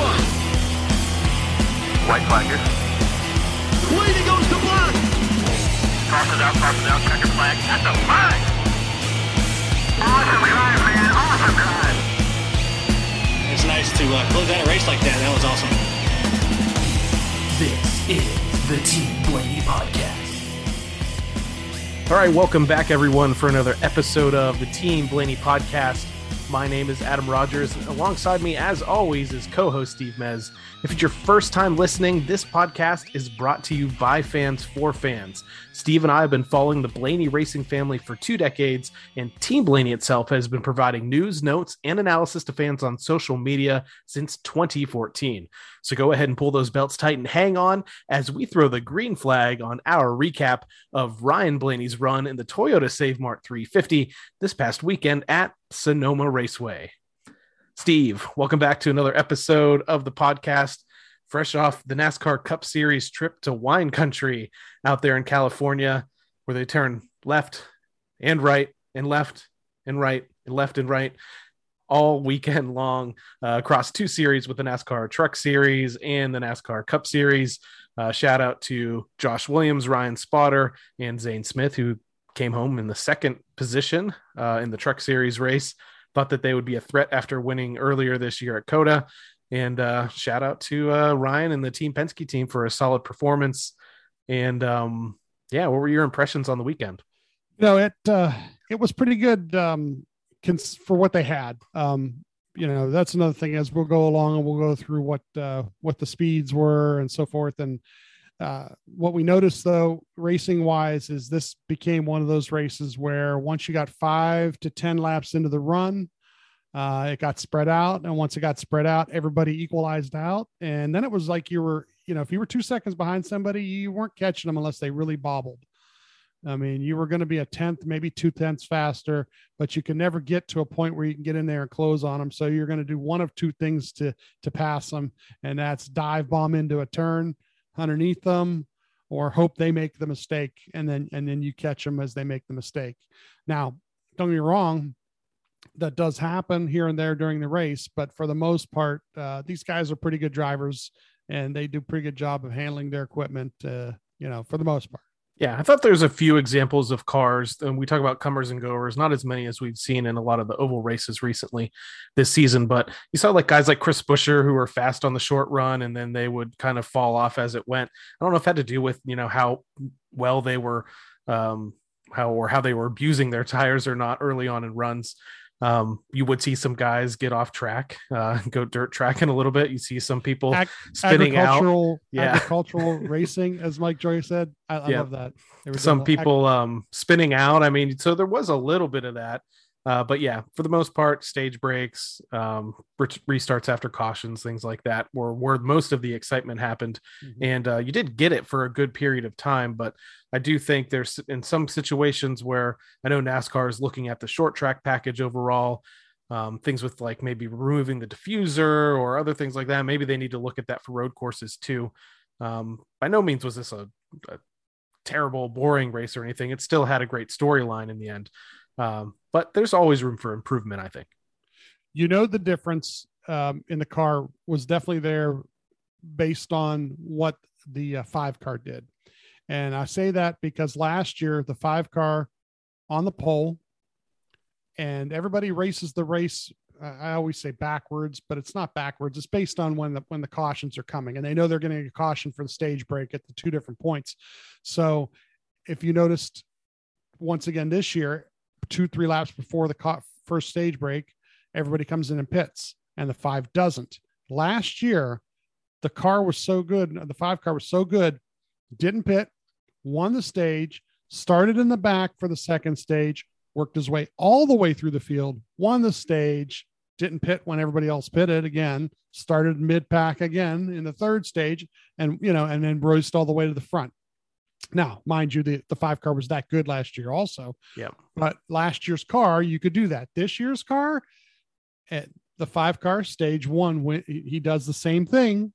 one. White flag here. Blaney goes to block. Crosses out, checker flag. That's a flag. Awesome drive, man. Awesome drive. It's nice to close out a race like that. That was awesome. This is the Team Blaney Podcast. All right, welcome back, everyone, for another episode of the Team Blaney Podcast. My name is Adam Rogers, and alongside me, as always, is co-host Steve Mez. If it's your first time listening, this podcast is brought to you by fans for fans. Steve and I have been following the Blaney racing family for 2 decades, and Team Blaney itself has been providing news, notes, and analysis to fans on social media since 2014. So go ahead and pull those belts tight and hang on as we throw the green flag on our recap of Ryan Blaney's run in the Toyota Save Mart 350 this past weekend at Sonoma Raceway. Steve, welcome back to another episode of the podcast. Fresh off the NASCAR Cup Series trip to wine country out there in California, where they turn left and right and left and right and left and right all weekend long, across 2 series with the NASCAR Truck Series and the NASCAR Cup Series. Shout out to Josh Williams, Ryan Spotter, and Zane Smith, who came home in the 2nd position in the Truck Series race. Thought that they would be a threat after winning earlier this year at Coda. And shout out to Ryan and the Team Penske team for a solid performance. And what were your impressions on the weekend? No, it was pretty good for what they had. That's another thing, as we'll go along and we'll go through what the speeds were and so forth. And what we noticed, though, racing wise, is this became one of those races where once you got 5 to 10 laps into the run, it got spread out. And once it got spread out, everybody equalized out. And then it was like if you were 2 seconds behind somebody, you weren't catching them unless they really bobbled. I mean, you were going to be 1/10, maybe 2/10 faster, but you can never get to a point where you can get in there and close on them. So you're going to do one of 2 things to pass them. And that's dive bomb into a turn underneath them, or hope they make the mistake. And then you catch them as they make the mistake. Now, don't get me wrong. That does happen here and there during the race, but for the most part, these guys are pretty good drivers and they do a pretty good job of handling their equipment, for the most part. Yeah. I thought there's a few examples of cars, and we talk about comers and goers, not as many as we've seen in a lot of the oval races recently this season, but you saw guys like Chris Buescher who were fast on the short run, and then they would kind of fall off as it went. I don't know if it had to do with, how well they were, how they were abusing their tires or not early on in runs. You would see some guys get off track, go dirt tracking a little bit. You see some people spinning out. Yeah. Agricultural racing, as Mike Joy said. I love that. Some people spinning out. I mean, so there was a little bit of that. But yeah, for the most part, stage breaks, restarts after cautions, things like that were where most of the excitement happened. Mm-hmm. And you did get it for a good period of time. But I do think there's in some situations where I know NASCAR is looking at the short track package overall, things with maybe removing the diffuser or other things like that. Maybe they need to look at that for road courses, too. By no means was this a terrible, boring race or anything. It still had a great storyline in the end. But there's always room for improvement, I think. The difference in the car was definitely there based on what the 5 car did. And I say that because last year, the 5 car on the pole, and everybody races the race. I always say backwards, but it's not backwards. It's based on when the cautions are coming, and they know they're getting a caution for the stage break at the 2 different points. So if you noticed, once again, this year, 2-3 laps before the first stage break, everybody comes in and pits, and the 5 doesn't. Last year, the car was so good. The 5 car was so good, didn't pit, won the stage, started in the back for the 2nd stage, worked his way all the way through the field, won the stage, didn't pit when everybody else pitted again, started mid-pack again in the 3rd stage, and then raced all the way to the front. Now, mind you, the 5 car was that good last year also. Yeah. But last year's car, you could do that. This year's car, at the 5 car stage 1, when he does the same thing,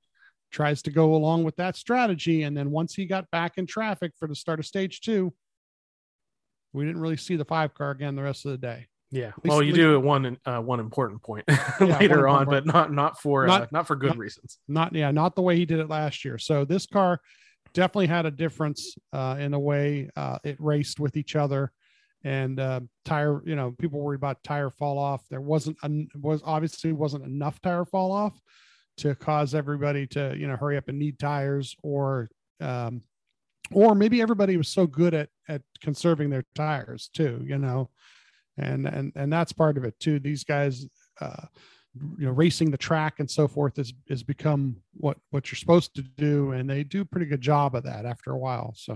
tries to go along with that strategy. And then once he got back in traffic for the start of stage 2, we didn't really see the 5 car again the rest of the day. Yeah. Well, you do one important point later on, but not for good reasons. Not the way he did it last year. So this car definitely had a difference in the way it raced with each other, and tire, people worry about tire fall off. There wasn't enough tire fall off to cause everybody to, hurry up and need tires, or maybe everybody was so good at conserving their tires too, and that's part of it too. These guys, racing the track and so forth is become what you're supposed to do. And they do a pretty good job of that after a while. So,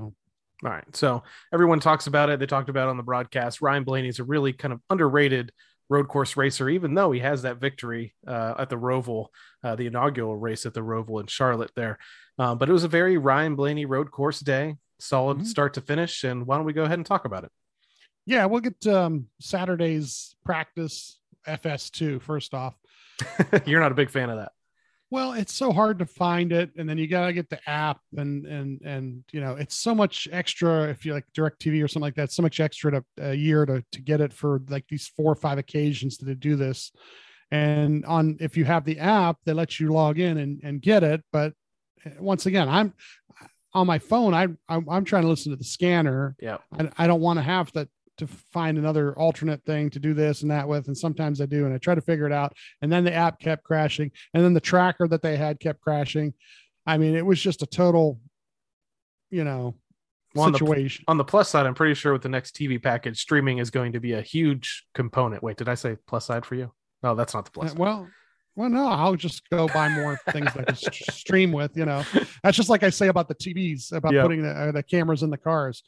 all right. So everyone talks about it. They talked about it on the broadcast. Ryan Blaney is a really kind of underrated road course racer, even though he has that victory at the Roval, the inaugural race at the Roval in Charlotte there. But it was a very Ryan Blaney road course day, solid start to finish. And why don't we go ahead and talk about it? Yeah, we'll get Saturday's practice FS2 first off. You're not a big fan of that. Well, it's so hard to find it, and then you got to get the app, and it's so much extra if you like DirecTV or something like that. So much extra a year to get it for like these 4 or 5 occasions to do this. And if you have the app, they let you log in and get it. But once again, I'm on my phone. I'm trying to listen to the scanner. Yeah, I don't want to have to find another alternate thing to do this and that with. And sometimes I do, and I try to figure it out. And then the app kept crashing, and then the tracker that they had kept crashing. I mean, it was just a total, situation. On the plus side, I'm pretty sure with the next TV package, streaming is going to be a huge component. Wait, did I say plus side for you? No, that's not the plus side. Well, no, I'll just go buy more things that I can stream with, that's just like I say about the TVs, about putting the cameras in the cars.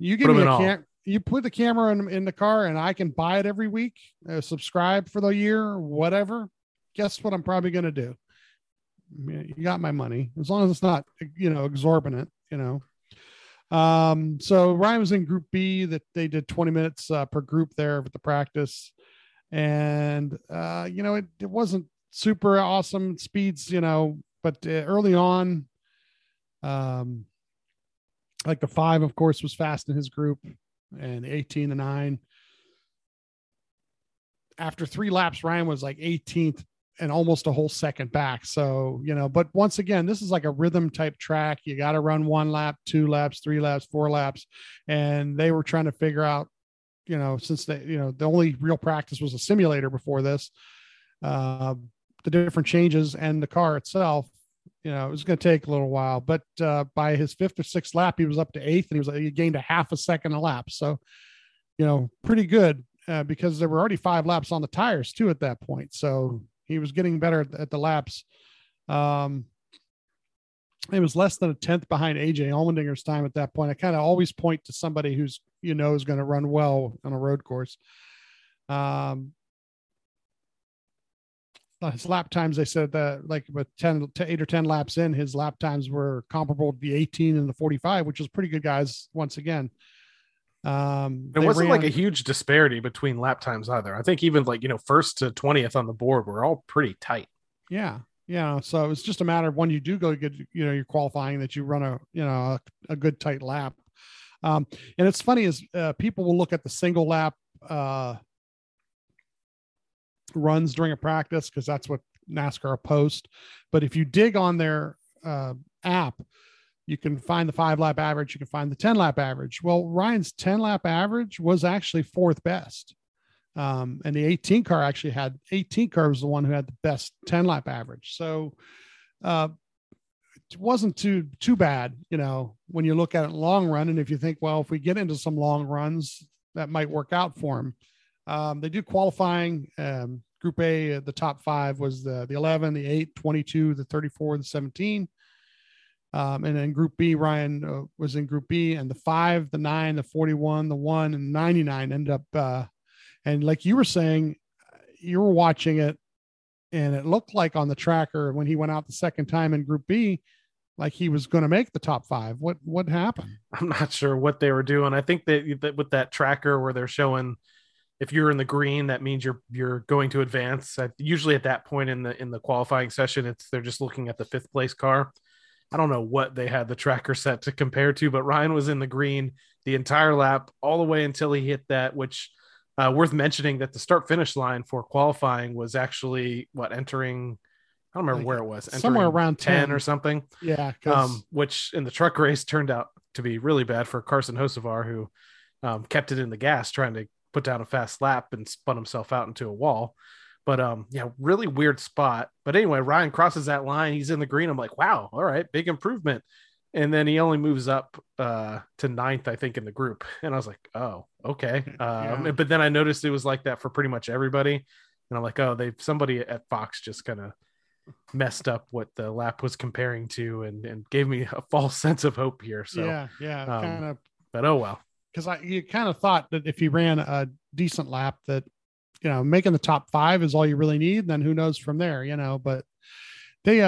You give me a camera. You put the camera in the car, and I can buy it every week, subscribe for the year, whatever. Guess what I'm probably going to do? You got my money, as long as it's not, exorbitant, So Ryan was in Group B. That they did 20 minutes per group there with the practice, and it wasn't super awesome speeds, but early on, like the 5, of course, was fast in his group. And 18 to 9. After 3 laps, Ryan was like 18th and almost a whole second back. So, but once again, this is like a rhythm type track. You got to run 1 lap, 2 laps, 3 laps, 4 laps. And they were trying to figure out, since they, the only real practice was a simulator before this, the different changes and the car itself. It was going to take a little while, but by his 5th or 6th lap, he was up to 8th, and he gained a half a second a lap. So, pretty good because there were already 5 laps on the tires too at that point. So he was getting better at the laps. It was less than a 10th behind AJ Allmendinger's time at that point. I kind of always point to somebody who's, is going to run well on a road course. His lap times, they said that like with 8 or 10 laps in, his lap times were comparable to the 18 and the 45, which is pretty good guys. Once again, it wasn't like a huge disparity between lap times either. I think even like, first to 20th on the board, we're all pretty tight. Yeah. Yeah. So it was just a matter of when you do go get, your qualifying that you run a good tight lap. And it's funny is people will look at the single lap, runs during a practice because that's what NASCAR posts. But if you dig on their app, you can find the 5 lap average, you can find the 10 lap average. Well, Ryan's 10 lap average was actually 4th best, and the 18 car was the one who had the best 10 lap average. So it wasn't too bad, when you look at it long run. And if you think, well, if we get into some long runs, that might work out for him. They do qualifying, Group A, the top 5 was the 11, the 8, 22, the 34, the 17. And then Group B, Ryan was in Group B, and the 5, the 9, the 41, the 1, and 99 ended up. And like you were saying, you were watching it, and it looked like on the tracker when he went out the second time in Group B, like he was going to make the top 5. What happened? I'm not sure what they were doing. I think that with that tracker where they're showing, if you're in the green, that means you're going to advance. Usually at that point in the qualifying session, they're just looking at the 5th place car. I don't know what they had the tracker set to compare to, but Ryan was in the green the entire lap all the way until he hit that, which Worth mentioning that the start-finish line for qualifying was actually entering, I don't remember where it was, somewhere around 10 or something. Yeah. Which in the truck race turned out to be really bad for Carson Hocevar, who kept it in the gas trying to put down a fast lap and spun himself out into a wall. But yeah, really weird spot. But anyway, Ryan crosses that line. He's in the green. I'm like, wow, all right, big improvement. And then he only moves up to ninth, I think, in the group. And I was like, oh, okay. Yeah. But then I noticed it was like that for pretty much everybody. And I'm like, oh, somebody at Fox just kind of messed up what the lap was comparing to, and gave me a false sense of hope here. So yeah, kind of. But oh well, because you kind of thought that if he ran a decent lap, that, you know, making the top five is all you really need. Then who knows from there, you know. But they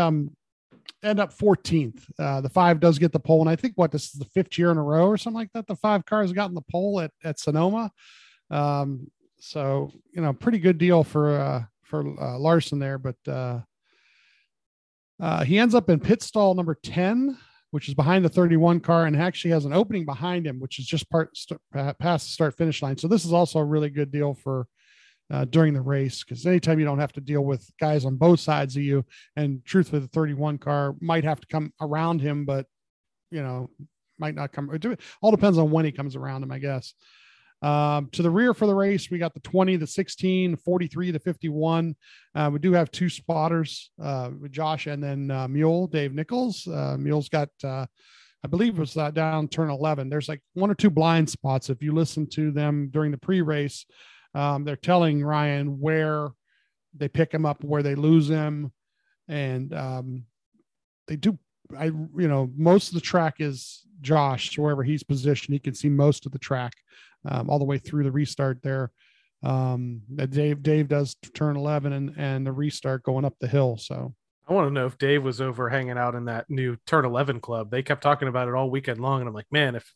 end up 14th. The five does get the pole, and I think this is the fifth year in a row or something like that the five cars gotten the pole at Sonoma. So, you know, pretty good deal for Larson there, but he ends up in pit stall number 10, which is behind the 31 car, and actually has an opening behind him, which is just past the start finish line. So this is also a really good deal for during the race, because anytime you don't have to deal with guys on both sides of you, and truthfully, the 31 car might have to come around him, but, you know, might not come. It all depends on when he comes around him, I guess. To the rear for the race, we got the 20, the 16, 43, the 51. We do have two spotters, with Josh and then Mule, Dave Nichols. Mule's got, I believe it was down turn 11. There's like one or two blind spots. If you listen to them during the pre-race, they're telling Ryan where they pick him up, where they lose him. And they do, you know, most of the track is Josh, wherever he's positioned, he can see most of the track. All the way through the restart there. Dave does turn 11 and the restart going up the hill. So I want to know if Dave was over hanging out in that new turn 11 club. They kept talking about it all weekend long. And I'm like, man, if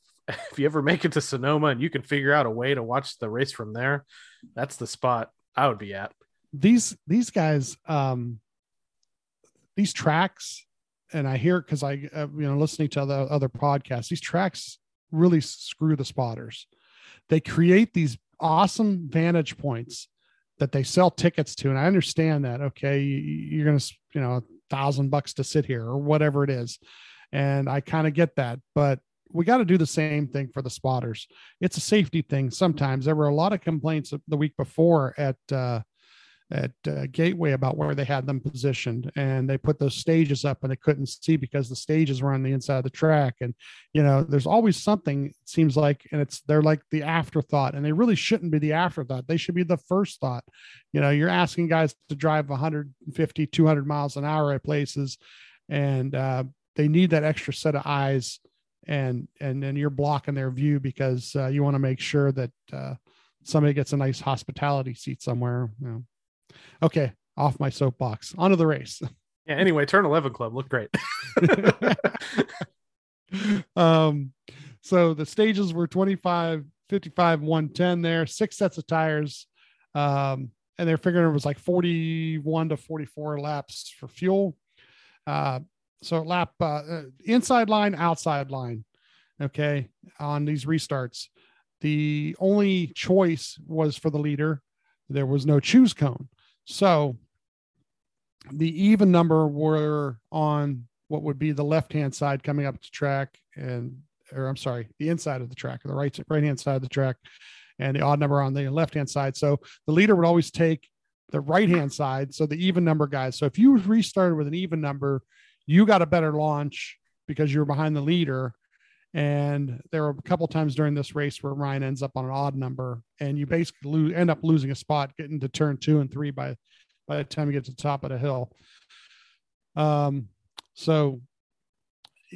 you ever make it to Sonoma and you can figure out a way to watch the race from there, that's the spot I would be at. These guys, these tracks, and I hear, cause I, you know, listening to other podcasts, these tracks really screw the spotters. They create these awesome vantage points that they sell tickets to. And I understand that. Okay. You're going to, you know, $1,000 to sit here or whatever it is. And I kind of get that, but we got to do the same thing for the spotters. It's a safety thing. Sometimes there were a lot of complaints the week before at Gateway about where they had them positioned, and they put those stages up and they couldn't see because the stages were on the inside of the track. And, you know, there's always something, it seems like, and they're like the afterthought, and they really shouldn't be the afterthought. They should be the first thought. You know, you're asking guys to drive 150, 200 miles an hour at places, and they need that extra set of eyes, and then you're blocking their view because you want to make sure that somebody gets a nice hospitality seat somewhere, you know. Okay, off my soapbox, onto the race. Yeah, anyway, turn 11 club looked great. So the stages were 25, 55, 110 there, 6 sets of tires. And they're figuring it was like 41 to 44 laps for fuel. So lap inside line, outside line. Okay, on these restarts, the only choice was for the leader. There was no choose cone. So the even number were on what would be the left-hand side coming up the track, the inside of the track, or the right-hand side of the track, and the odd number on the left-hand side. So the leader would always take the right-hand side. So the even number guys. So if you restarted with an even number, you got a better launch because you were behind the leader. And there were a couple of times during this race where Ryan ends up on an odd number, and you basically end up losing a spot, getting to turn 2 and 3 by the time you get to the top of the hill. So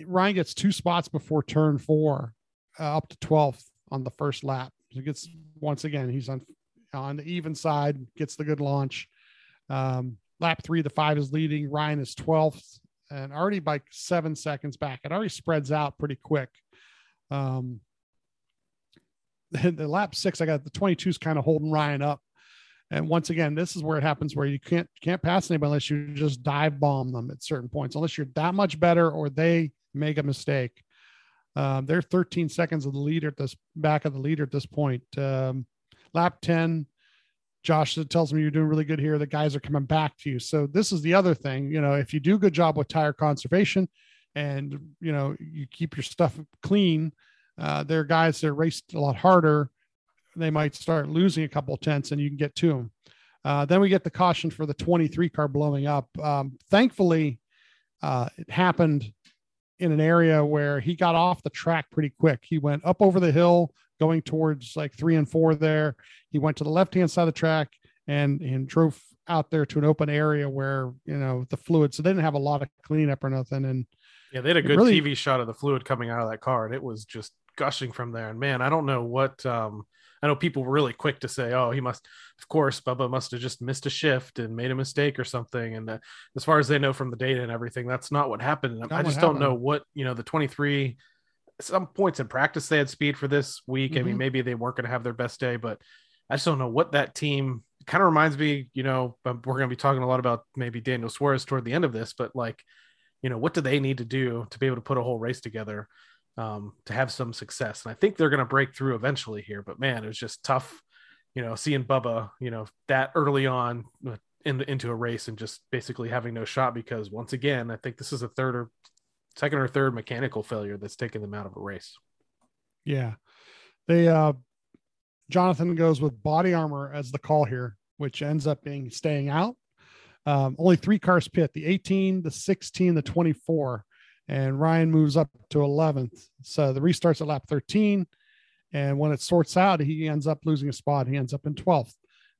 Ryan gets 2 spots before turn 4, up to 12th on the first lap. So he's on the even side, gets the good launch. Lap 3, the 5 is leading. Ryan is 12th and already by 7 seconds back. It already spreads out pretty quick. The lap 6, I got the 22 is kind of holding Ryan up, and once again, this is where it happens where you can't pass anybody unless you just dive bomb them at certain points, unless you're that much better or they make a mistake. They're 13 seconds of the leader at this point. lap 10, Josh tells me you're doing really good here. The guys are coming back to you. So this is the other thing, you know, if you do a good job with tire conservation and, you know, you keep your stuff clean, there are guys that raced a lot harder. They might start losing a couple of tenths and you can get to them. Then we get the caution for the 23 car blowing up. Thankfully, it happened in an area where he got off the track pretty quick. He went up over the hill going towards like 3 and 4 there. He went to the left-hand side of the track and drove out there to an open area where, you know, the fluid, so they didn't have a lot of cleanup or nothing. And yeah, they had a good really, TV shot of the fluid coming out of that car, and it was just gushing from there. And man, I don't know what, I know people were really quick to say, oh, he must, of course, Bubba must have just missed a shift and made a mistake or something. And as far as they know from the data and everything, that's not what happened. I just don't know what, you know, the 23, some points in practice, they had speed for this week. Mm-hmm. I mean, maybe they weren't going to have their best day, but I just don't know what that team kind of reminds me, you know, we're going to be talking a lot about maybe Daniel Suarez toward the end of this, but like, you know, what do they need to do to be able to put a whole race together? To have some success. And I think they're going to break through eventually here, but man, it was just tough, you know, seeing Bubba, you know, that early on into a race and just basically having no shot, because once again, I think this is a second or third mechanical failure that's taken them out of a race. Yeah. They, Jonathan goes with body armor as the call here, which ends up being staying out. Only 3 cars pit, the 18, the 16, the 24. And Ryan moves up to 11th. So the restart's at lap 13. And when it sorts out, he ends up losing a spot. He ends up in 12th.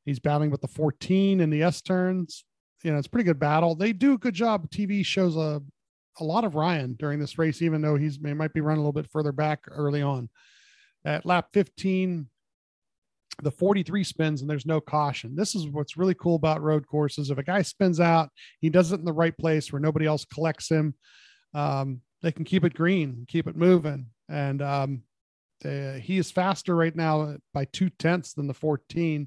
He's battling with the 14 in the S turns. You know, it's a pretty good battle. They do a good job. TV shows a lot of Ryan during this race, even though he might be running a little bit further back early on. At lap 15, the 43 spins and there's no caution. This is what's really cool about road courses. If a guy spins out, he does it in the right place where nobody else collects him. They can keep it green, keep it moving. And, he is faster right now by 0.2 than the 14,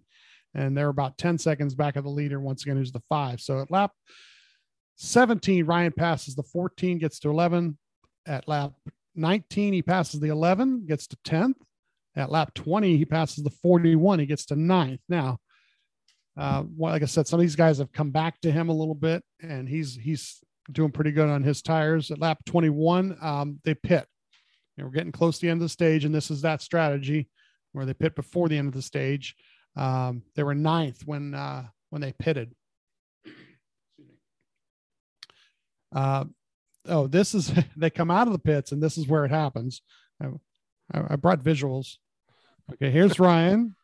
and they're about 10 seconds back of the leader. Once again, who's the 5. So at lap 17, Ryan passes the 14, gets to 11. At lap 19, he passes the 11, gets to 10th. At lap 20, he passes the 41. He gets to 9th. Now, well, like I said, some of these guys have come back to him a little bit, and he's doing pretty good on his tires. At lap 21, they pit, and we're getting close to the end of the stage. And this is that strategy where they pit before the end of the stage. They were 9th when they pitted. They come out of the pits, and this is where it happens. I brought visuals. Okay. Here's Ryan.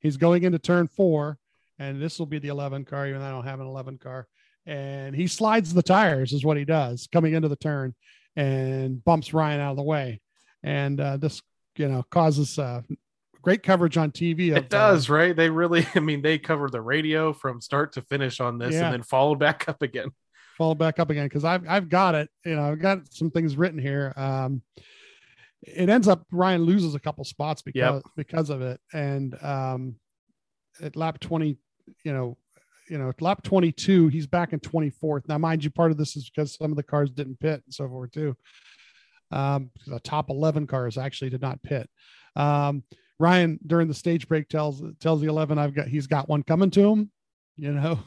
He's going into turn 4, and this will be the 11 car. Even though I don't have an 11 car. And he slides the tires is what he does coming into the turn, and bumps Ryan out of the way. And this, you know, causes great coverage on TV. It does, right? They really, I mean, they covered the radio from start to finish on this, yeah. And then followed back up again. Cause I've got it, you know, I've got some things written here. It ends up Ryan loses a couple spots because of it. And at lap 20, you know, at lap 22, he's back in 24th. Now, mind you, part of this is because some of the cars didn't pit and so forth too. The top 11 cars actually did not pit. Ryan during the stage break tells the 11, he's got one coming to him, you know,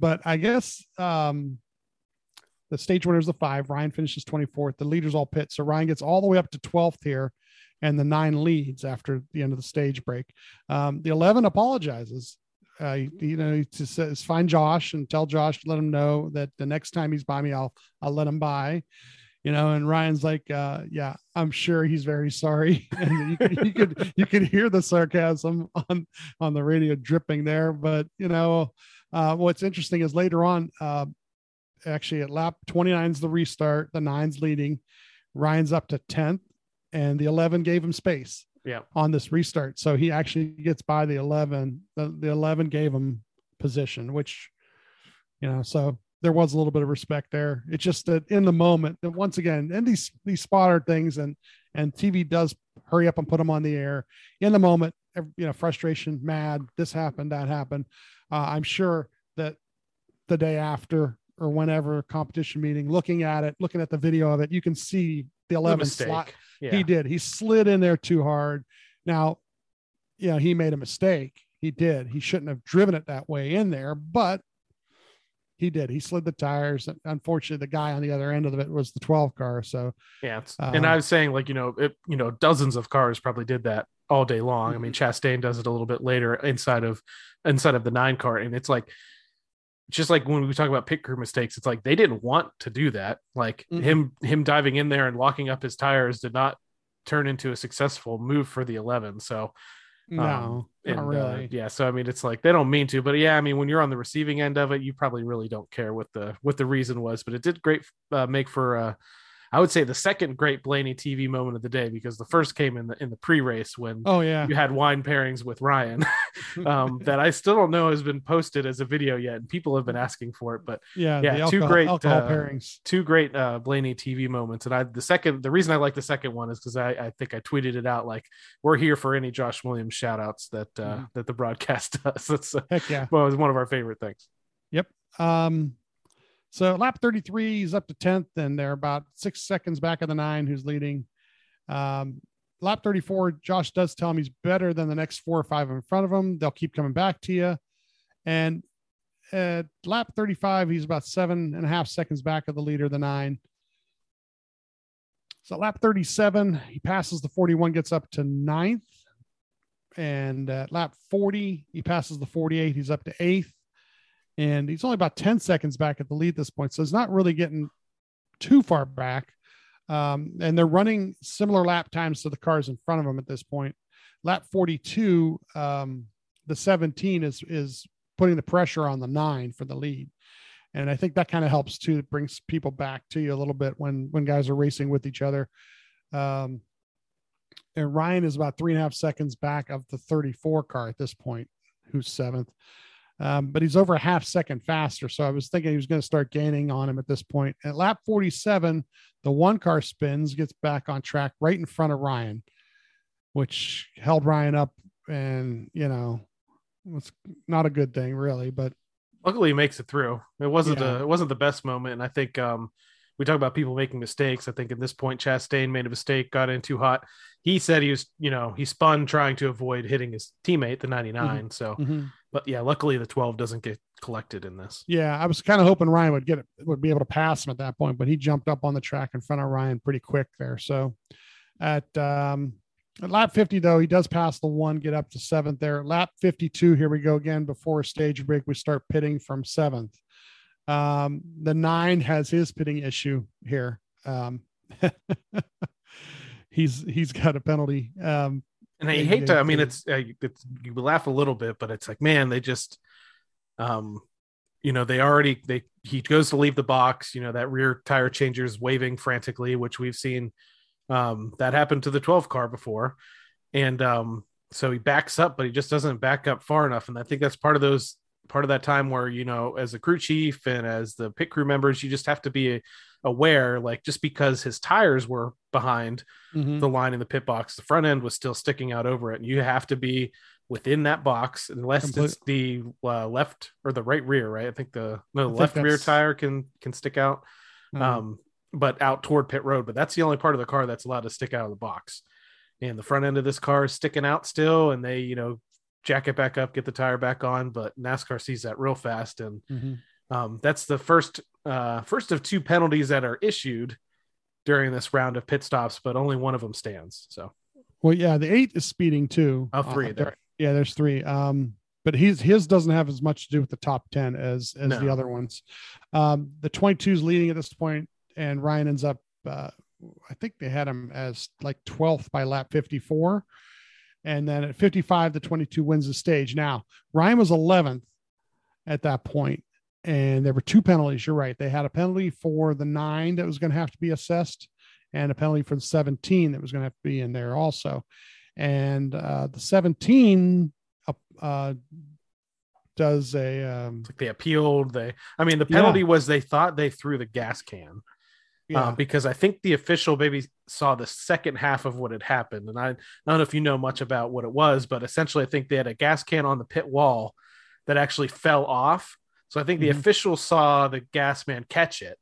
but I guess the stage winner is the 5. Ryan finishes 24th. The leaders all pit. So Ryan gets all the way up to 12th here. And the 9 leads after the end of the stage break. The 11 apologizes. You know, he just says, find Josh and tell Josh, let him know that the next time he's by me, I'll let him by, you know. And Ryan's like, yeah, I'm sure he's very sorry. And you could hear the sarcasm on the radio dripping there. But, you know, what's interesting is later on, actually at lap 29 is the restart, the 9's leading, Ryan's up to 10th, and the 11 gave him space. Yeah, on this restart. So he actually gets by the 11, the 11 gave him position, which, you know, so there was a little bit of respect there. It's just that in the moment that once again, and these spotter things and TV does hurry up and put them on the air in the moment, you know, frustration, mad, this happened, that happened. I'm sure that the day after or whenever competition meeting, looking at the video of it, you can see the 11 slot. Yeah. He slid in there too hard. Now, you know, he made a mistake. He did. He shouldn't have driven it that way in there, but he did. He slid the tires. Unfortunately, the guy on the other end of it was the 12 car. So yeah. And I was saying, like, you know, it, you know, dozens of cars probably did that all day long. I mean, Chastain does it a little bit later inside of the 9 car. And it's like, just like when we talk about pit crew mistakes, it's like, they didn't want to do that. Like him diving in there and locking up his tires did not turn into a successful move for the 11. So no, not really. Yeah. So, I mean, it's like, they don't mean to, but yeah, I mean, when you're on the receiving end of it, you probably really don't care what the reason was, but it did make for I would say the second great Blaney TV moment of the day, because the first came in the pre-race when you had wine pairings with Ryan that I still don't know has been posted as a video yet. And people have been asking for it, but two great Blaney TV moments. And the reason I like the second one is because I think I tweeted it out. Like, we're here for any Josh Williams shout outs that the broadcast does. That's well, it's one of our favorite things. Yep. So lap 33 is up to 10th, and they're about 6 seconds back of the 9 who's leading. Lap 34, Josh does tell him he's better than the next 4 or 5 in front of him. They'll keep coming back to you. And at lap 35, he's about 7.5 seconds back of the leader, the 9. So lap 37, he passes the 41, gets up to 9th. And at lap 40, he passes the 48, he's up to 8th. And he's only about 10 seconds back at the lead at this point. So he's not really getting too far back. And they're running similar lap times to the cars in front of him at this point. Lap 42, the 17 is putting the pressure on the 9 for the lead. And I think that kind of helps too. It brings people back to you a little bit when guys are racing with each other. And Ryan is about 3.5 seconds back of the 34 car at this point, who's 7th. But he's over a 0.5 second faster. So I was thinking he was going to start gaining on him at this point. At lap 47, the 1 car spins, gets back on track right in front of Ryan, which held Ryan up. And, you know, it's not a good thing really, but luckily he makes it through. It wasn't it wasn't the best moment. And I think, we talk about people making mistakes. I think at this point, Chastain made a mistake, got in too hot. He said he was, you know, he spun trying to avoid hitting his teammate, the 99. Mm-hmm. So, but yeah, luckily the 12 doesn't get collected in this. Yeah. I was kind of hoping Ryan would be able to pass him at that point, but he jumped up on the track in front of Ryan pretty quick there. So at lap 50 though, he does pass the 1, get up to 7th there. Lap 52. Here we go again, before stage break, we start pitting from 7th. The 9 has his pitting issue here. He's got a penalty. And I hate to, I mean, it's, you laugh a little bit, but it's like, man, they just, you know, he goes to leave the box, you know, that rear tire changer is waving frantically, which we've seen, that happened to the 12 car before. And, so he backs up, but he just doesn't back up far enough. And I think that's part of that time where, you know, as a crew chief and as the pit crew members, you just have to be aware, like, just because his tires were behind the line in the pit box, the front end was still sticking out over it. And you have to be within that box unless it's the left or the right rear, right? I think the left rear tire can stick out, but out toward pit road, but that's the only part of the car that's allowed to stick out of the box. And the front end of this car is sticking out still. And they, you know, jack it back up, get the tire back on, but NASCAR sees that real fast. And that's the first of 2 penalties that are issued during this round of pit stops, but only one of them stands. So, well, yeah, the 8 is speeding too. Oh, 3 there. Yeah, there's 3. But his doesn't have as much to do with the top 10 as the other ones. The 22 is leading at this point, and Ryan ends up, I think they had him as like 12th by lap 54. And then at 55, the 22 wins the stage. Now, Ryan was 11th at that point, and there were 2 penalties. You're right. They had a penalty for the 9 that was going to have to be assessed, and a penalty for the 17 that was going to have to be in there also. And the 17 does a... like they appealed. The penalty was they thought they threw the gas can. Yeah. Because I think the official maybe saw the second half of what had happened. And I don't know if you know much about what it was, but essentially I think they had a gas can on the pit wall that actually fell off. So I think the official saw the gas man catch it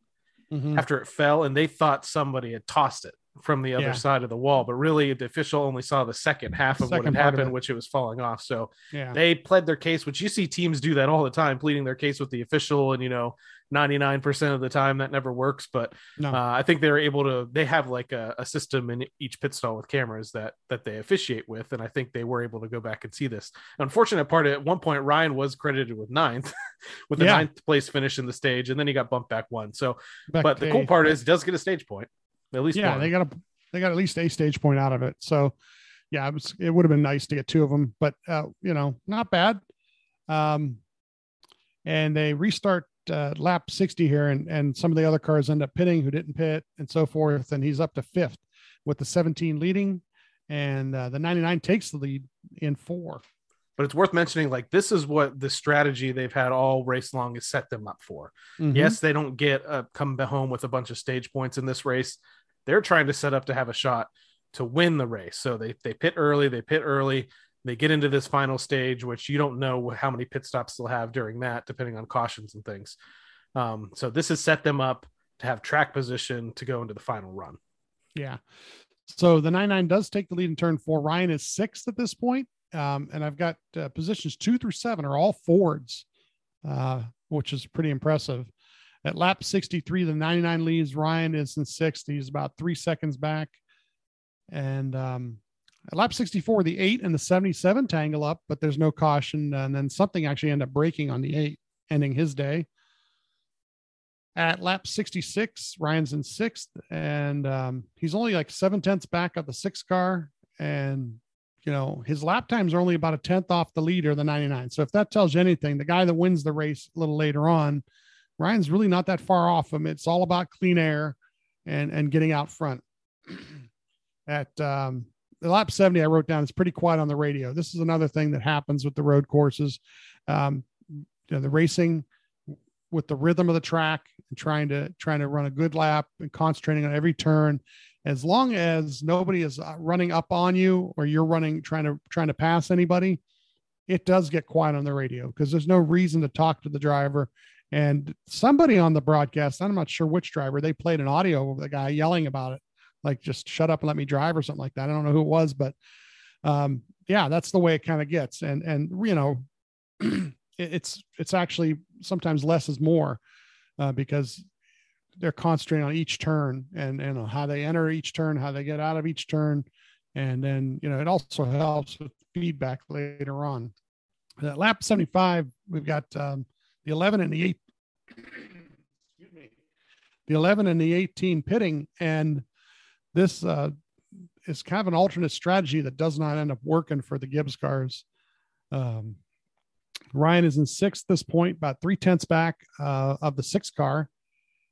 after it fell, and they thought somebody had tossed it. from the other side of the wall, but really the official only saw the second half of what had happened, which it was falling off. So they pled their case, which you see teams do that all the time, pleading their case with the official. And, you know, 99% of the time that never works. But I think they're able to, they have like a system in each pit stall with cameras that they officiate with. And I think they were able to go back and see this. Unfortunate part, at one point, Ryan was credited with ninth with the ninth place finish in the stage. And then he got bumped back one. So, but the cool part is he does get a stage point. At least one. They got at least a stage point out of it. So yeah, it would have been nice to get two of them, but you know, not bad. And they restart lap 60 here, and some of the other cars end up pitting who didn't pit and so forth. And he's up to fifth with the 17 leading, and the 99 takes the lead in four. But it's worth mentioning, like, this is what the strategy they've had all race long is set them up for. Mm-hmm. Yes, they don't get come home with a bunch of stage points in this race. They're trying to set up to have a shot to win the race. So they pit early, they get into this final stage, which you don't know how many pit stops they'll have during that, depending on cautions and things. So this has set them up to have track position to go into the final run. Yeah. So the 99 does take the lead in turn four. Ryan is sixth at this point. And I've got positions 2 through 7 are all Fords, which is pretty impressive. At lap 63, the 99 leaves. Ryan is in sixth. He's about 3 seconds back. And at lap 64, the 8 and the 77 tangle up, but there's no caution. And then something actually ended up breaking on the 8, ending his day. At lap 66, Ryan's in sixth. And he's only like 7/10 back of the 6 car. And, you know, his lap times are only about a 10th off the leader, the 99. So if that tells you anything, the guy that wins the race a little later on, Ryan's really not that far off him. It's all about clean air and getting out front. At the lap 70, I wrote down, it's pretty quiet on the radio. This is another thing that happens with the road courses. You know, the racing with the rhythm of the track and trying to run a good lap and concentrating on every turn. As long as nobody is running up on you or you're running, trying to pass anybody, it does get quiet on the radio because there's no reason to talk to the driver. And somebody on the broadcast, I'm not sure which driver, they played an audio of the guy yelling about it, like, just shut up and let me drive or something like that. I don't know who it was, but yeah, that's the way it kind of gets. And, you know, it's actually sometimes less is more because they're concentrating on each turn and on how they enter each turn, how they get out of each turn. And then, you know, it also helps with feedback later on. At lap 75, we've got, the 11 and the 8, excuse me, the 11 and the 18 pitting. And this is kind of an alternate strategy that does not end up working for the Gibbs cars. Ryan is in sixth at this point, about 3/10 back of the 6 car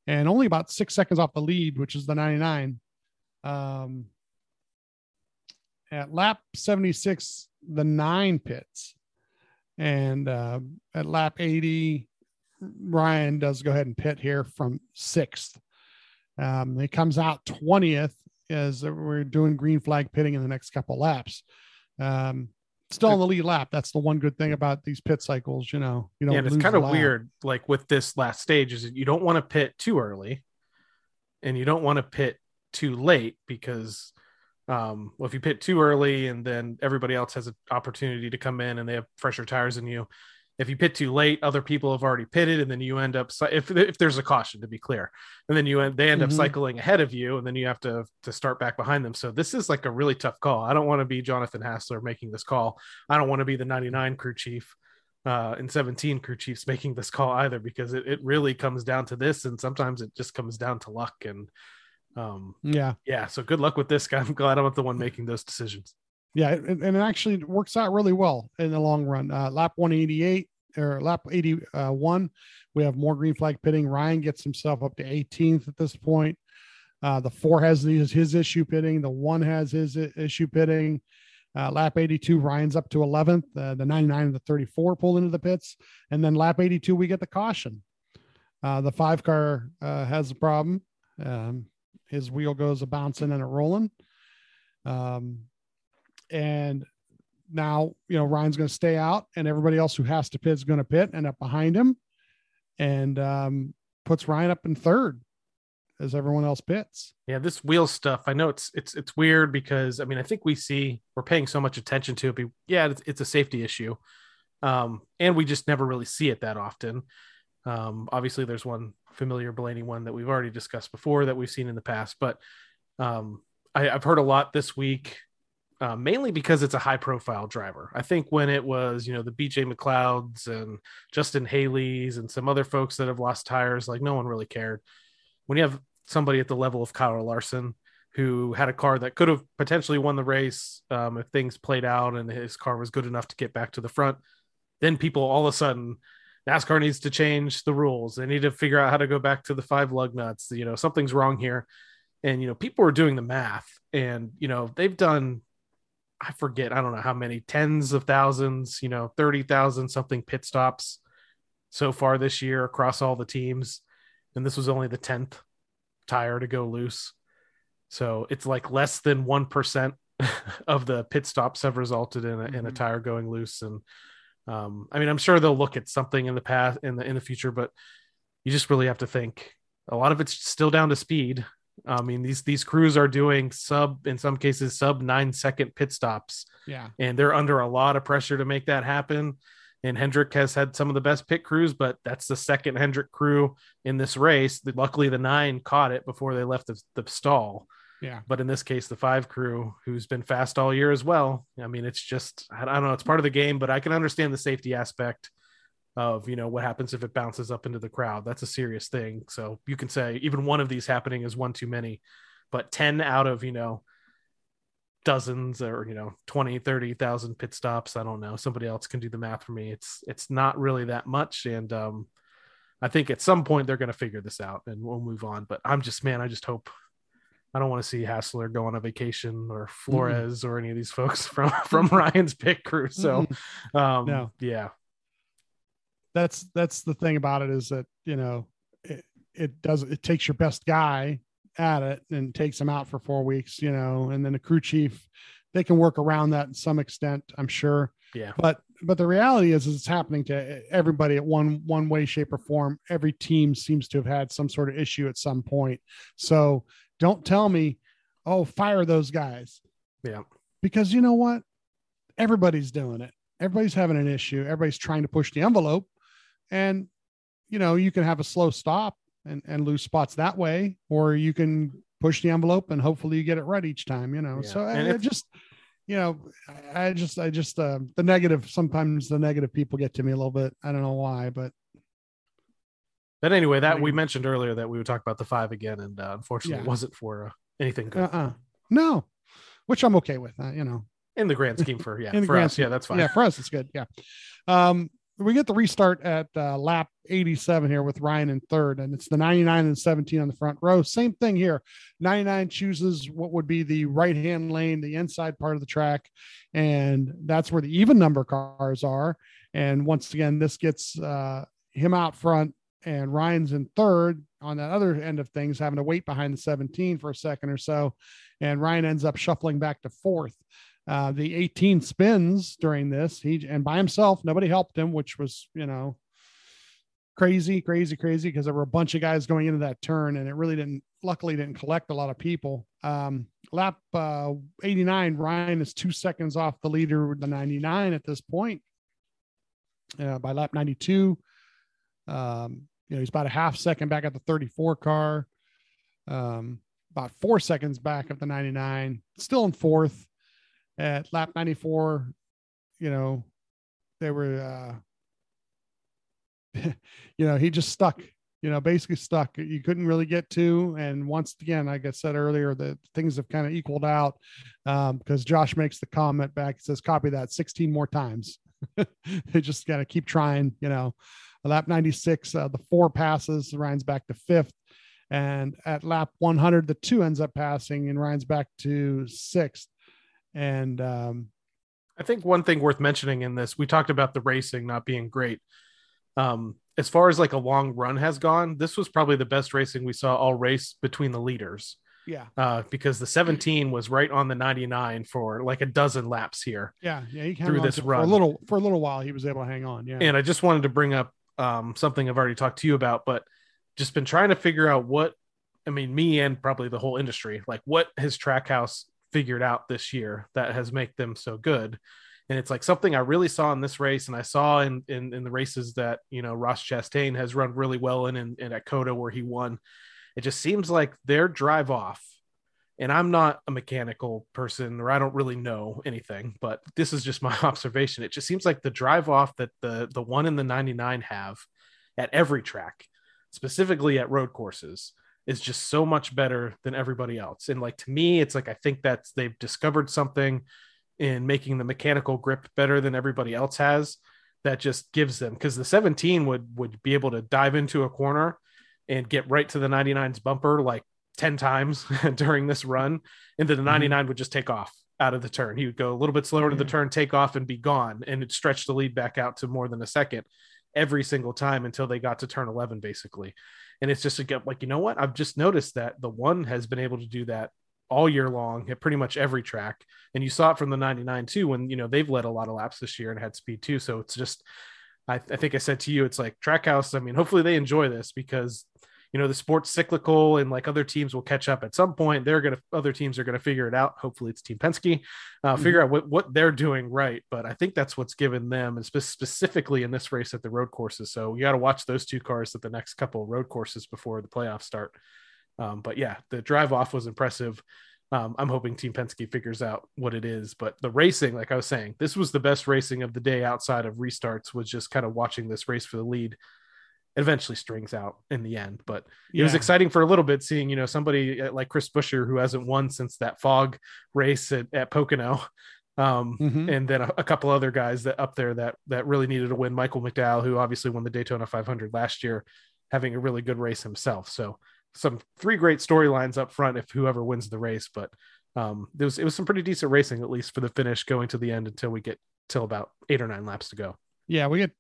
and only about 6 seconds off the lead, which is the 99. At lap 76, the 9 pits. And at lap 80, Ryan does go ahead and pit here from 6th. He comes out 20th as we're doing green flag pitting in the next couple laps. Still on the lead lap. That's the one good thing about these pit cycles, you know. You don't lose, and it's kind of weird, like with this last stage, is that you don't want to pit too early and you don't want to pit too late because – well, if you pit too early and then everybody else has an opportunity to come in and they have fresher tires than you. If you pit too late, other people have already pitted, and then you end up, if there's a caution, to be clear, and then they end up cycling ahead of you, and then you have to start back behind them. So this is like a really tough call. I don't want to be Jonathan Hassler making this call. I don't want to be the 99 crew chief and 17 crew chiefs making this call either, because it really comes down to this, and sometimes it just comes down to luck. And so good luck with this guy. I'm glad I'm not the one making those decisions. Yeah, and it actually works out really well in the long run. Lap 188 or lap 81, we have more green flag pitting. Ryan gets himself up to 18th at this point. The 4 has his issue pitting. The 1 has his issue pitting. Lap 82, Ryan's up to 11th. The 99 and the 34 pull into the pits, and then lap 82 we get the caution. The 5 car has a problem. His wheel goes a bouncing and a rolling. And now, you know, Ryan's going to stay out, and everybody else who has to pit is going to pit and up behind him, and puts Ryan up in third. as everyone else pits. Yeah, this wheel stuff, I know it's weird because, I mean, I think we're paying so much attention to it. But yeah, it's a safety issue. And we just never really see it that often. Obviously, there's one familiar Blaney one that we've already discussed before that we've seen in the past. But I've heard a lot this week, mainly because it's a high-profile driver. I think when it was, the BJ McLeods and Justin Haley's and some other folks that have lost tires, like no one really cared. When you have somebody at the level of Kyle Larson, who had a car that could have potentially won the race if things played out and his car was good enough to get back to the front, then people all of a sudden, NASCAR needs to change the rules. They need to figure out how to go back to the 5 lug nuts. Something's wrong here. And, people are doing the math and, they've done... I forget, I don't know how many tens of thousands, 30,000 something pit stops so far this year across all the teams. And this was only the 10th tire to go loose. So it's like less than 1% of the pit stops have resulted in a tire going loose. And I mean, I'm sure they'll look at something in the past, in the future, but you just really have to think a lot of it's still down to speed. I mean, these crews are doing in some cases sub 9-second pit stops. Yeah. And they're under a lot of pressure to make that happen. And Hendrick has had some of the best pit crews, but that's the second Hendrick crew in this race. Luckily, the 9 caught it before they left the stall. Yeah. But in this case, the 5 crew, who's been fast all year as well. I mean, it's just, I don't know, it's part of the game, but I can understand the safety aspect of, what happens if it bounces up into the crowd. That's a serious thing. So you can say even one of these happening is one too many, but 10 out of, dozens or, 20, 30,000 pit stops. I don't know. Somebody else can do the math for me. It's not really that much. And I think at some point they're going to figure this out and we'll move on, but I just hope. I don't want to see Hassler go on a vacation or Flores or any of these folks from Ryan's pit crew. So no. Yeah. That's the thing about it, is that, it takes your best guy at it and takes him out for 4 weeks, and then the crew chief, they can work around that to some extent, I'm sure. Yeah. But the reality is it's happening to everybody at one way, shape or form. Every team seems to have had some sort of issue at some point. So don't tell me, oh, fire those guys. Yeah. Because you know what? Everybody's doing it. Everybody's having an issue. Everybody's trying to push the envelope. And, you can have a slow stop and lose spots that way, or you can push the envelope and hopefully you get it right each time, Yeah. So the negative, sometimes the negative people get to me a little bit. I don't know why, but anyway, we mentioned earlier that we would talk about the 5 again. And unfortunately it wasn't for anything good. No, which I'm okay with, in the grand scheme for us, that's fine. Yeah, for us, it's good. Yeah. We get the restart at lap 87 here with Ryan in third, and it's the 99 and 17 on the front row. Same thing here. 99 chooses what would be the right-hand lane, the inside part of the track, and that's where the even number cars are. And once again, this gets him out front, and Ryan's in third on that other end of things, having to wait behind the 17 for a second or so, and Ryan ends up shuffling back to fourth. The 18 spins during this, and by himself, nobody helped him, which was, crazy. Cause there were a bunch of guys going into that turn and it really luckily didn't collect a lot of people. Lap 89, Ryan is 2 seconds off the leader with the 99 at this point. By lap 92, he's about a half second back at the 34 car, about 4 seconds back of the 99, still in fourth. At lap 94, they were, he just stuck, basically stuck. You couldn't really get to. And once again, like I said earlier, the things have kind of equaled out because Josh makes the comment back. It says, copy that 16 more times. They just got to keep trying, Lap 96, the 4 passes, Ryan's back to 5th. And at lap 100, the 2 ends up passing and Ryan's back to 6th. And I think one thing worth mentioning in this, we talked about the racing not being great. As far as like a long run has gone, this was probably the best racing we saw all race between the leaders. Yeah. Because the 17 was right on the 99 for like a dozen laps here. Yeah. Yeah. He through this run for a little while, he was able to hang on. Yeah. And I just wanted to bring up something I've already talked to you about, but just been trying to figure out what I mean, me and probably the whole industry, like what has Trackhouse figured out this year that has made them so good? And it's like something I really saw in this race. And I saw in the races that, you know, Ross Chastain has run really well in, and at Coda where he won, it just seems like their drive off, and I'm not a mechanical person, or I don't really know anything, but this is just my observation. It just seems like the drive off that the one in the 99 have at every track, specifically at road courses, is just so much better than everybody else. And like, to me, it's like, I think that's, they've discovered something in making the mechanical grip better than everybody else has that just gives them, because the 17 would be able to dive into a corner and get right to the 99's bumper like 10 times during this run. And then the 99 would just take off out of the turn. He would go a little bit slower to the turn, take off and be gone. And it stretched the lead back out to more than a second every single time until they got to turn 11, basically. And it's just like, you know what? I've just noticed that the one has been able to do that all year long at pretty much every track. And you saw it from the 99 too, when, you know, they've led a lot of laps this year and had speed too. So it's just, I think I said to you, it's like Trackhouse. I mean, hopefully they enjoy this because, you know, the sport's cyclical and like other teams will catch up at some point. Other teams are going to figure it out. Hopefully it's Team Penske, figure out what they're doing right. But I think that's what's given them, and specifically in this race at the road courses. So you got to watch those two cars at the next couple of road courses before the playoffs start. But yeah, the drive off was impressive. I'm hoping Team Penske figures out what it is, but the racing, like I was saying, this was the best racing of the day outside of restarts, was just kind of watching this race for the lead. It eventually strings out in the end, but it was exciting for a little bit seeing, you know, somebody like Chris Buescher, who hasn't won since that fog race at Pocono. And then a couple other guys that up there that really needed a win. Michael McDowell, who obviously won the Daytona 500 last year, having a really good race himself. So some three great storylines up front if whoever wins the race, but it was some pretty decent racing, at least for the finish going to the end until we get till about 8 or 9 laps to go. Yeah, we get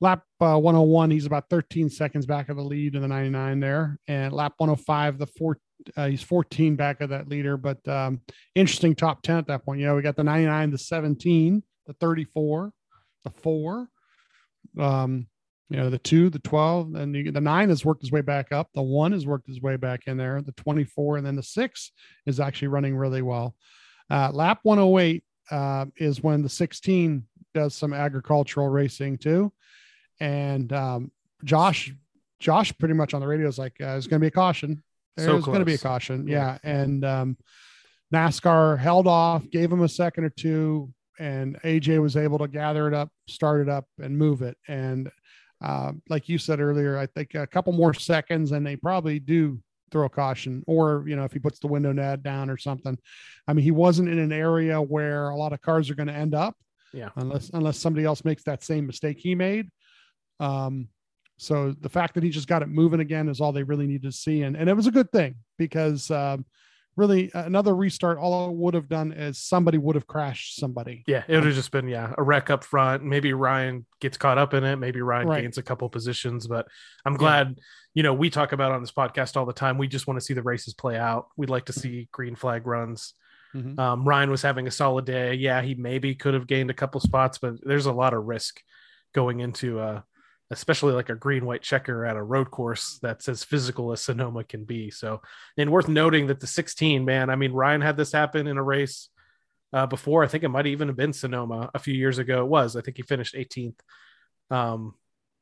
lap 101, he's about 13 seconds back of the lead in the 99 there, and lap 105, he's 14 back of that leader. But interesting top 10 at that point. You know, we got the 99, the 17, the 34, the 4, you know, the 2, the 12, and the 9 has worked his way back up. The 1 has worked his way back in there, the 24, and then the 6 is actually running really well. Lap 108 is when the 16 does some agricultural racing too. And Josh pretty much on the radio is like, there's going to be a caution. There's going to be a caution. Yeah. And NASCAR held off, gave him a second or two, and AJ was able to gather it up, start it up, and move it. And like you said earlier, I think a couple more seconds and they probably do throw a caution, or, you know, if he puts the window down or something. I mean, he wasn't in an area where a lot of cars are going to end up. Yeah. Unless somebody else makes that same mistake he made. So the fact that he just got it moving again is all they really needed to see. And it was a good thing, because really another restart, all it would have done is somebody would have crashed somebody. Yeah, it would have just been a wreck up front. Maybe Ryan gets caught up in it. Maybe Ryan gains a couple positions, but I'm glad, you know, we talk about on this podcast all the time. We just want to see the races play out. We'd like to see green flag runs. Ryan was having a solid day. Yeah, he maybe could have gained a couple spots, but there's a lot of risk going into especially like a green white checker at a road course that's as physical as Sonoma can be. So, and worth noting that the 16, man, I mean, Ryan had this happen in a race before. I think it might even have been Sonoma a few years ago. It was, I think he finished 18th.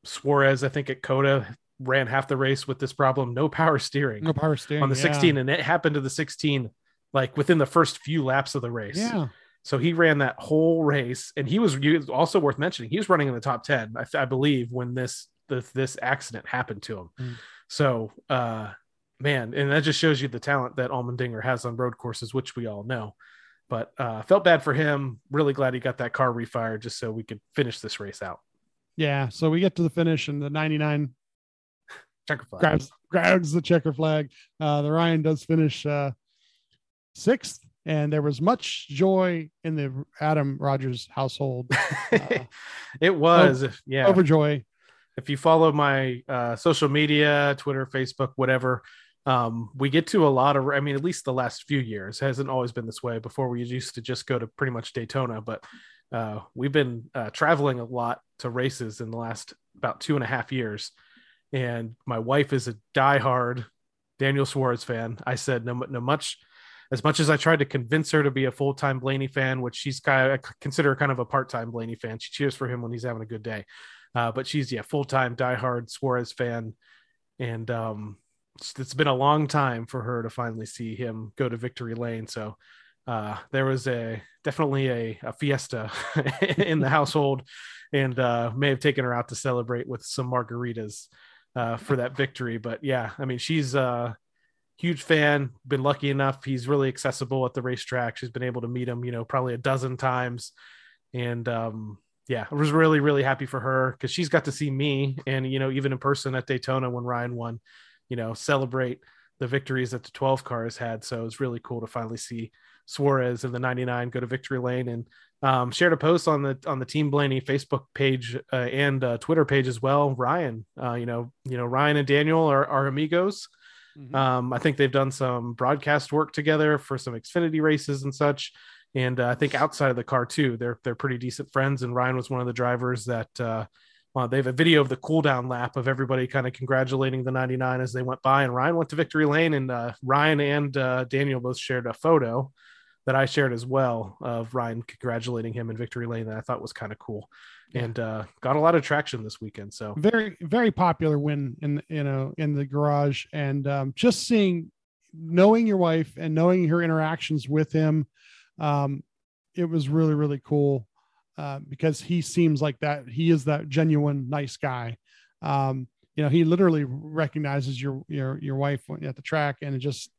Suarez, I think at Coda, ran half the race with this problem. No power steering on the 16. And it happened to the 16, like within the first few laps of the race. Yeah. So he ran that whole race, and he was also worth mentioning. He was running in the top 10, I believe, when this accident happened to him. So, man, and that just shows you the talent that Allmendinger has on road courses, which we all know. But felt bad for him. Really glad he got that car refired just so we could finish this race out. Yeah, so we get to the finish, and the 99 checker flag grabs the checker flag. The Ryan does finish sixth. And there was much joy in the Adam Rogers household. It was, overjoy. If you follow my social media, Twitter, Facebook, whatever, we get to a lot of, I mean, at least the last few years, it hasn't always been this way. Before, we used to just go to pretty much Daytona, but we've been traveling a lot to races in the last about 2.5 years. And my wife is a diehard Daniel Suarez fan. I said, as much as I tried to convince her to be a full-time Blaney fan, which she's kind of, I consider her kind of a part-time Blaney fan. She cheers for him when he's having a good day. But she's full-time diehard Suarez fan. And it's been a long time for her to finally see him go to victory lane. So there was definitely a fiesta in the household, and may have taken her out to celebrate with some margaritas for that victory. But yeah, I mean, she's huge fan, been lucky enough. He's really accessible at the racetrack. She's been able to meet him, probably a dozen times. And I was really, really happy for her, because she's got to see me and, even in person at Daytona when Ryan won, celebrate the victories that the 12 car has had. So it was really cool to finally see Suarez of the 99 go to victory lane, and shared a post on the Team Blaney Facebook page and Twitter page as well. Ryan, Ryan and Daniel are amigos. Mm-hmm. I think they've done some broadcast work together for some Xfinity races and such. And I think outside of the car too, they're pretty decent friends. And Ryan was one of the drivers that they have a video of the cool down lap of everybody kind of congratulating the 99 as they went by, and Ryan went to victory lane, and Ryan and Daniel both shared a photo that I shared as well of Ryan congratulating him in victory lane, that I thought was kind of cool. Yeah. And got a lot of traction this weekend. So very, very popular win in the garage, and just knowing your wife and knowing her interactions with him. It was really, really cool, because he seems like that. He is that genuine, nice guy. He literally recognizes your wife at the track, and it just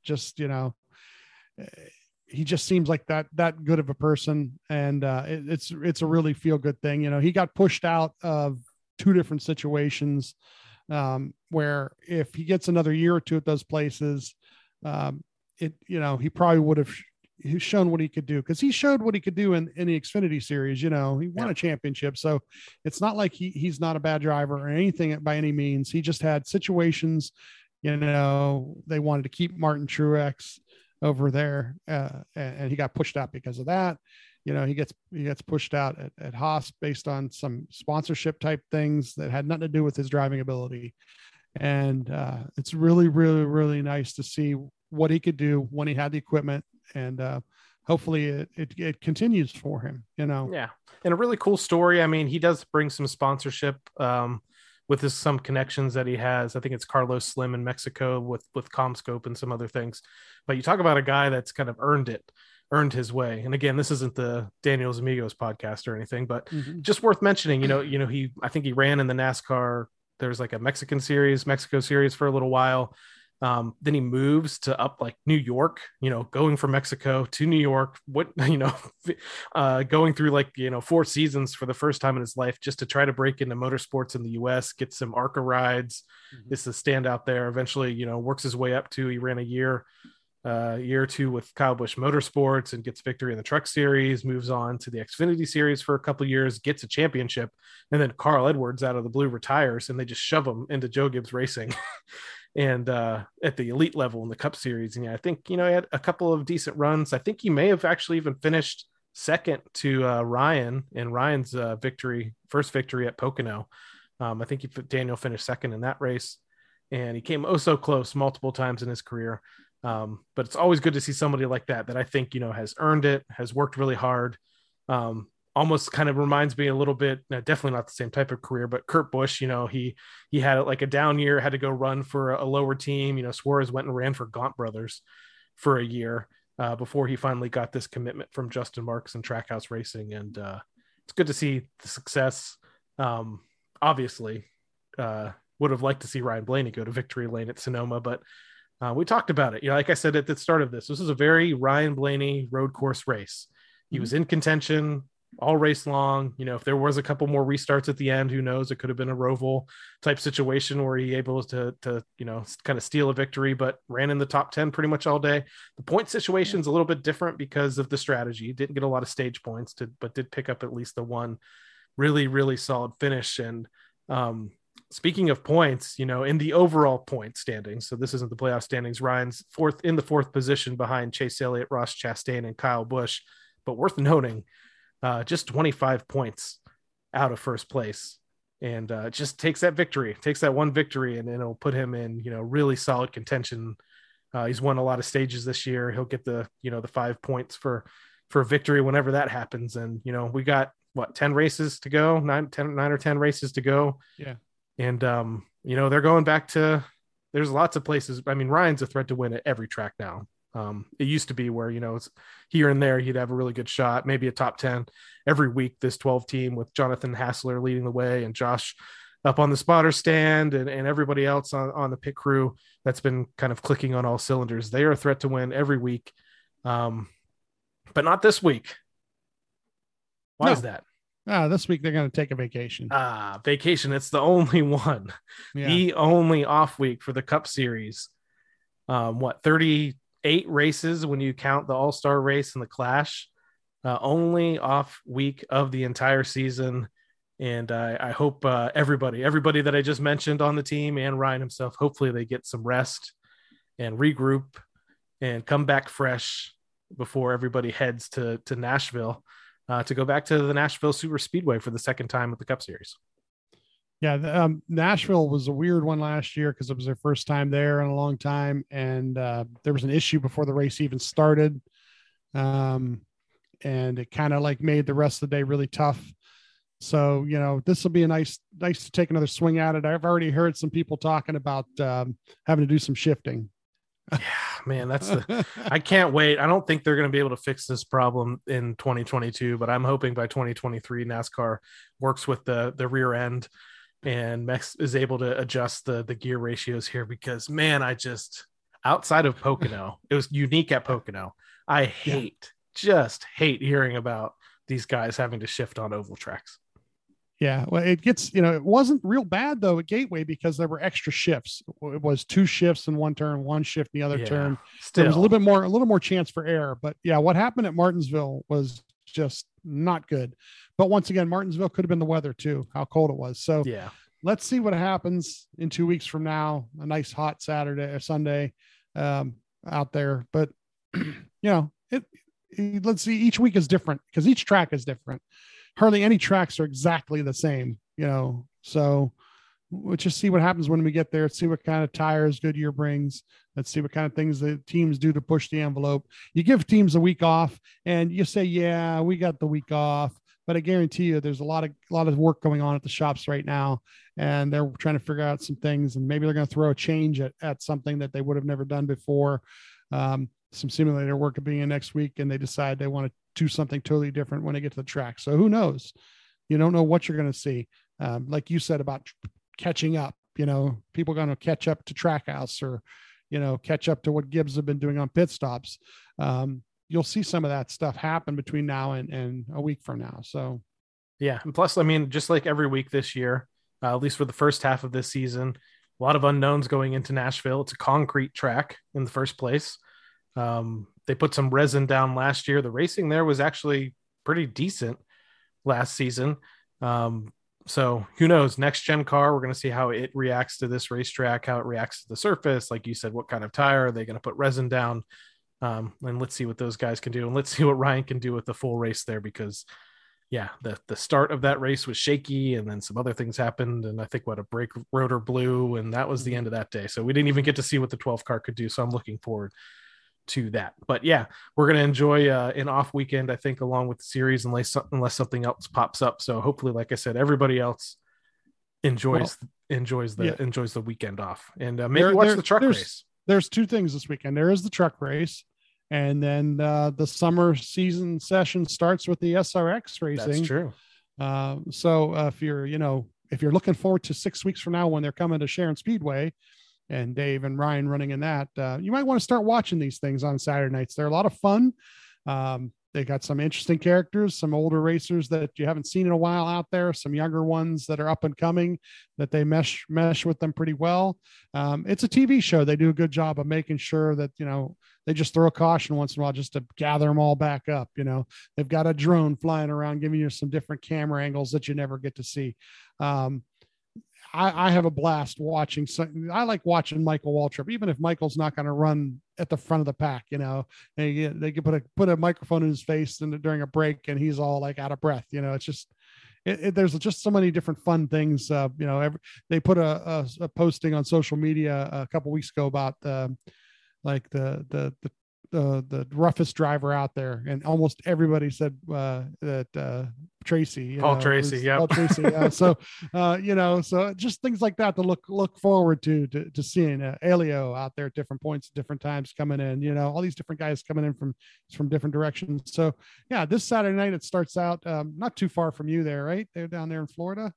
he just seems like that good of a person. And it's a really feel good thing. He got pushed out of two different situations, where if he gets another year or two at those places, he probably would have shown what he could do, because he showed what he could do in the Xfinity series. He won a championship, so it's not like he's not a bad driver or anything by any means. He just had situations, they wanted to keep Martin Truex over there, and he got pushed out because of that. He gets pushed out at Haas based on some sponsorship type things that had nothing to do with his driving ability. And it's really, really, really nice to see what he could do when he had the equipment, and hopefully it continues for him. And a really cool story. I mean, he does bring some sponsorship with some connections that he has. I think it's Carlos Slim in Mexico with Comscope and some other things. But you talk about a guy that's kind of earned his way. And again, this isn't the Daniel's Amigos podcast or anything, but mm-hmm. just worth mentioning. I think he ran in the NASCAR. There's like a Mexico series for a little while. Then he moves to up like New York, going from Mexico to New York, going through like, 4 seasons for the first time in his life, just to try to break into motorsports in the US, get some ARCA rides. Mm-hmm. This is a standout there. Eventually, works his way up to, he ran a year or two with Kyle Busch Motorsports and gets victory in the truck series, moves on to the Xfinity series for a couple of years, gets a championship. And then Carl Edwards out of the blue retires, and they just shove him into Joe Gibbs Racing. And at the elite level in the Cup Series. And I think, he had a couple of decent runs. I think he may have actually even finished second to Ryan in Ryan's first victory at Pocono. I think Daniel finished second in that race, and he came so close multiple times in his career. But it's always good to see somebody like that I think, has earned it, has worked really hard. Almost kind of reminds me a little bit, definitely not the same type of career, but Kurt Busch, he had like a down year, had to go run for a lower team. Suarez went and ran for Gaunt Brothers for a year before he finally got this commitment from Justin Marks and Trackhouse Racing. And it's good to see the success. Obviously would have liked to see Ryan Blaney go to victory lane at Sonoma, but we talked about it. Like I said, at the start of this is a very Ryan Blaney road course race. He mm-hmm. was in contention all race long. If there was a couple more restarts at the end, who knows, it could have been a Roval type situation where he able to kind of steal a victory, but ran in the top 10 pretty much all day. The point situation's a little bit different because of the strategy. Didn't get a lot of stage points, but did pick up at least the one really, really solid finish. And speaking of points, in the overall point standings, so this isn't the playoff standings, Ryan's in the fourth position behind Chase Elliott, Ross Chastain, and Kyle Busch. But worth noting, just 25 points out of first place and just takes that victory, takes that one victory, and it'll put him in, you know, really solid contention. He's won a lot of stages this year. He'll get the, you know, the 5 points for victory whenever that happens. And, you know, we got what, 10 races to go, nine or 10 races to go. Yeah. And, you know, they're going back to, there's lots of places. I mean, Ryan's a threat to win at every track now. It used to be where, you know, it's here and there, he'd have a really good shot, maybe a top 10 every week. This 12 team with Jonathan Hassler leading the way and Josh up on the spotter stand and everybody else on the pit crew that's been kind of clicking on all cylinders. They are a threat to win every week. But not this week. Why is that? This week they're going to take a vacation. Vacation. It's the only one. Yeah. The only off week for the Cup Series. 38 races when you count the All-Star race and the Clash. Only off week of the entire season. And I hope everybody that I just mentioned on the team and Ryan himself, hopefully they get some rest and regroup and come back fresh before everybody heads to Nashville to go back to the Nashville Super Speedway for the second time at the Cup Series. Yeah. Nashville was a weird one last year because it was their first time there in a long time. And there was an issue before the race even started. And it kind of like made the rest of the day really tough. So, you know, this will be a nice to take another swing at it. I've already heard some people talking about having to do some shifting. Yeah, man, I can't wait. I don't think they're going to be able to fix this problem in 2022, but I'm hoping by 2023 NASCAR works with the rear end and Mex is able to adjust the gear ratios here, because man, outside of Pocono, it was unique at Pocono. I just hate hearing about these guys having to shift on oval tracks. Yeah, well, it gets, you know, it wasn't real bad though at Gateway because there were extra shifts. It was two shifts in one turn, one shift in the other turn. Still, there was a little more chance for error. But yeah, what happened at Martinsville was just not good. But once again, Martinsville could have been the weather too, how cold it was. So yeah, let's see what happens in 2 weeks from now. A nice hot Saturday or Sunday out there. But you know, let's see. Each week is different because each track is different. Hardly any tracks are exactly the same, you know, so we'll just see what happens when we get there. Let's see what kind of tires Goodyear brings. Let's see what kind of things the teams do to push the envelope. You give teams a week off and you say, yeah, we got the week off, but I guarantee you there's a lot of work going on at the shops right now. And they're trying to figure out some things, and maybe they're going to throw a change at something that they would have never done before. Some simulator work will be in next week, and they decide they want to do something totally different when they get to the track. So who knows? You don't know what you're going to see. Like you said about catching up, you know, people are going to catch up to Trackhouse, or, you know, catch up to what Gibbs have been doing on pit stops. You'll see some of that stuff happen between now and a week from now. So, yeah. And plus, I mean, just like every week this year, at least for the first half of this season, a lot of unknowns going into Nashville. It's a concrete track in the first place. They put some resin down last year. The racing there was actually pretty decent last season. So who knows, next gen car, we're going to see how it reacts to this racetrack, how it reacts to the surface. Like you said, what kind of tire are they going to put resin down? And let's see what those guys can do. And let's see what Ryan can do with the full race there, because yeah, the start of that race was shaky, and then some other things happened. And I think a brake rotor blew, and that was the end of that day. So we didn't even get to see what the 12 car could do. So I'm looking forward to that. But yeah, we're going to enjoy an off weekend, I think, along with the series, unless something else pops up. So hopefully, like I said, everybody else enjoys the weekend off, and maybe watch the truck race. There's two things this weekend. There is the truck race, and then the summer season session starts with the SRX racing. That's true. So if you're looking forward to 6 weeks from now when they're coming to Sharon Speedway, and Dave and Ryan running in that, you might want to start watching these things on Saturday nights. They're a lot of fun. They got some interesting characters, some older racers that you haven't seen in a while out there, some younger ones that are up and coming that they mesh with them pretty well. It's a TV show. They do a good job of making sure that, you know, they just throw a caution once in a while just to gather them all back up. You know, they've got a drone flying around, giving you some different camera angles that you never get to see. I have a blast watching. I like watching Michael Waltrip, even if Michael's not going to run at the front of the pack. You know, they can put a microphone in his face during a break, and he's all like out of breath. You know, it's just there's just so many different fun things. You know, they put a posting on social media a couple weeks ago about like the roughest driver out there, and almost everybody said that Tracy, Paul Tracy, yeah, Paul Tracy. So you know, so just things like that to look forward to seeing Elio out there at different points, different times coming in. You know, all these different guys coming in from different directions. So yeah, this Saturday night it starts out not too far from you there, right? They're down there in Florida.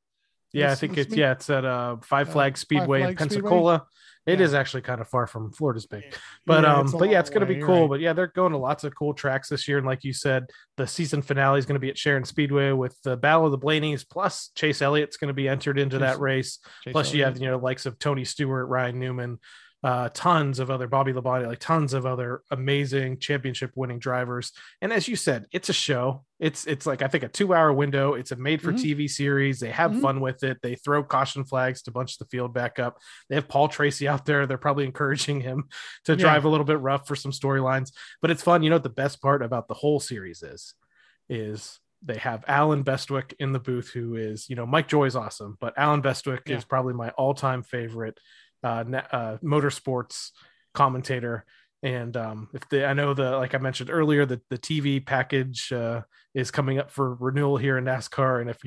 Yeah, I think it's it's at Five Flags Speedway in Pensacola. Speedway. It is actually kind of far from Florida Bay, but it's going to be cool. Right. But yeah, they're going to lots of cool tracks this year, and like you said, the season finale is going to be at Sharon Speedway with the Battle of the Blaneys. Plus, Chase Elliott's going to be entered into that race. Plus, you have likes of Tony Stewart, Ryan Newman, tons of other Bobby Labonte, like tons of other amazing championship-winning drivers. And as you said, it's a show. It's like, I think, a 2-hour window. It's a made-for-TV series. They have fun with it. They throw caution flags to bunch the field back up. They have Paul Tracy out there. They're probably encouraging him to drive a little bit rough for some storylines. But it's fun. You know what the best part about the whole series is they have Alan Bestwick in the booth, who is, Mike Joy is awesome, but Alan Bestwick is probably my all-time favorite motorsports commentator. And like I mentioned earlier, the TV package is coming up for renewal here in NASCAR, and if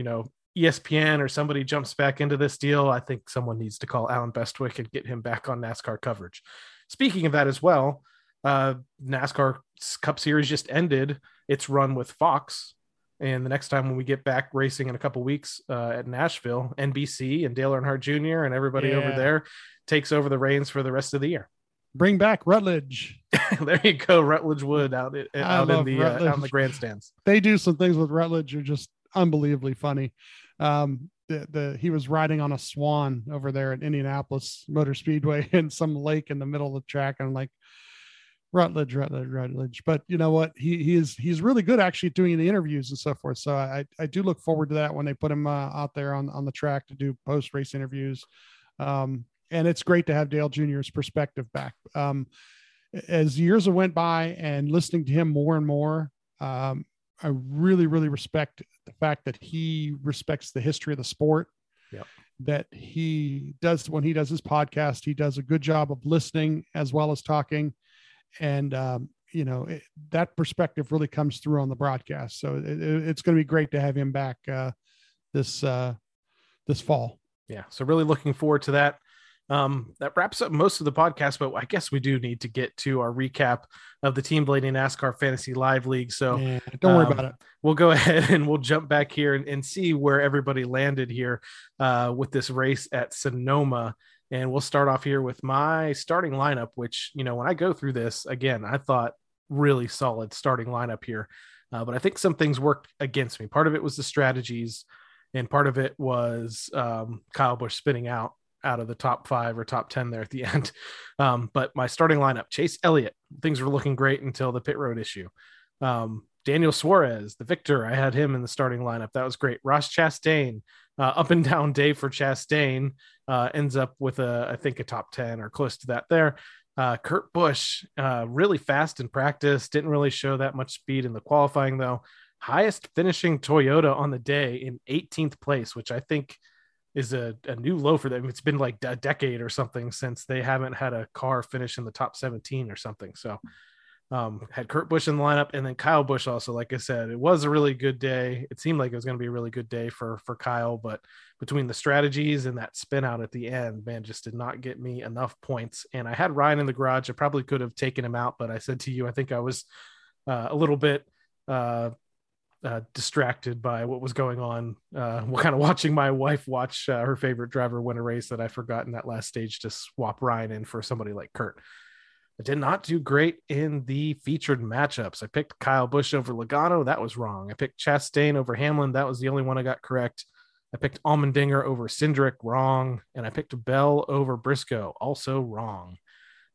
ESPN or somebody jumps back into this deal, I think someone needs to call Alan Bestwick and get him back on NASCAR coverage. Speaking of that as well, NASCAR Cup Series just ended its run with Fox. And the next time when we get back racing in a couple weeks at Nashville, NBC and Dale Earnhardt Jr. and everybody over there takes over the reins for the rest of the year. Bring back Rutledge. There you go. Rutledge Wood out in the grandstands. They do some things with Rutledge are just unbelievably funny. He was riding on a swan over there at Indianapolis Motor Speedway in some lake in the middle of the track. I'm like, Rutledge. But you know what? He's really good actually doing the interviews and so forth. So I do look forward to that when they put him out there on the track to do post-race interviews. And it's great to have Dale Jr.'s perspective back. As years went by and listening to him more and more, I really, really respect the fact that he respects the history of the sport. Yep. That he does when he does his podcast, he does a good job of listening as well as talking. And, that perspective really comes through on the broadcast. So it's going to be great to have him back this fall. Yeah. So really looking forward to that. That wraps up most of the podcast, but I guess we do need to get to our recap of the Team Blaney NASCAR Fantasy Live League. So don't worry about it. We'll go ahead and we'll jump back here and see where everybody landed here with this race at Sonoma. And we'll start off here with my starting lineup, which, when I go through this again, I thought really solid starting lineup here. But I think some things worked against me. Part of it was the strategies, and part of it was Kyle Busch spinning out of the top 5 or top 10 there at the end. But my starting lineup, Chase Elliott, things were looking great until the pit road issue. Daniel Suarez, the victor, I had him in the starting lineup. That was great. Ross Chastain, up and down day for Chastain, ends up with a top 10 or close to that there. Kurt Busch, really fast in practice. Didn't really show that much speed in the qualifying though. Highest finishing Toyota on the day in 18th place, which I think is a new low for them. It's been like a decade or something since they haven't had a car finish in the top 17 or something. So had Kurt Busch in the lineup, and then Kyle Busch also, like I said, it was a really good day. It seemed like it was going to be a really good day for Kyle, but between the strategies and that spin out at the end, man, just did not get me enough points. And I had Ryan in the garage. I probably could have taken him out, but I said to you, I think I was a little bit distracted by what was going on. We're kind of watching my wife watch her favorite driver win a race that I forgot in that last stage to swap Ryan in for somebody like Kurt. I did not do great in the featured matchups. I picked Kyle Busch over Logano. That was wrong. I picked Chastain over Hamlin. That was the only one I got correct. I picked Allmendinger over Cindric. Wrong. And I picked Bell over Briscoe. Also wrong.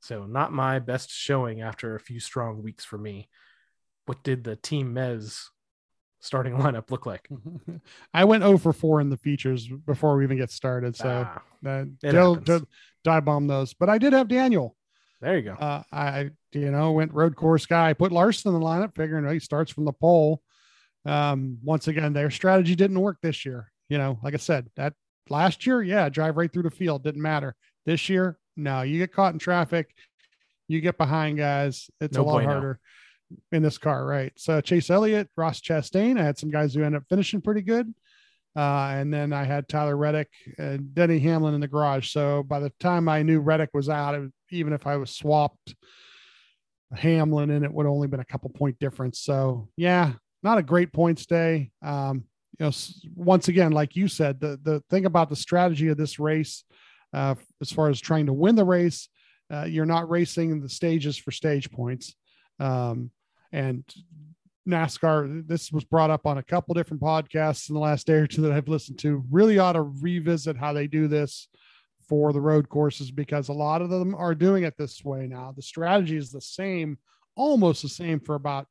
So not my best showing after a few strong weeks for me. What did the Team Mez starting lineup look like? I went 0-for-4 in the features before we even get started. So dive bomb those, but I did have Daniel. There you go. I went road course guy. I put Larson in the lineup, figuring he starts from the pole. Once again, their strategy didn't work this year. You know, like I said, that last year, yeah, drive right through the field, didn't matter. This year, no, you get caught in traffic, you get behind guys. It's a lot harder in this car, right? So Chase Elliott, Ross Chastain, I had some guys who ended up finishing pretty good. And then I had Tyler Reddick and Denny Hamlin in the garage. So by the time I knew Reddick was out, even if I was swapped Hamlin in, it would only been a couple point difference. So yeah, not a great points day. You know, once again, like you said, the thing about the strategy of this race, as far as trying to win the race, you're not racing the stages for stage points. And NASCAR, this was brought up on a couple different podcasts in the last day or two that I've listened to, really ought to revisit how they do this for the road courses, because a lot of them are doing it this way now. The strategy is the same, almost the same for about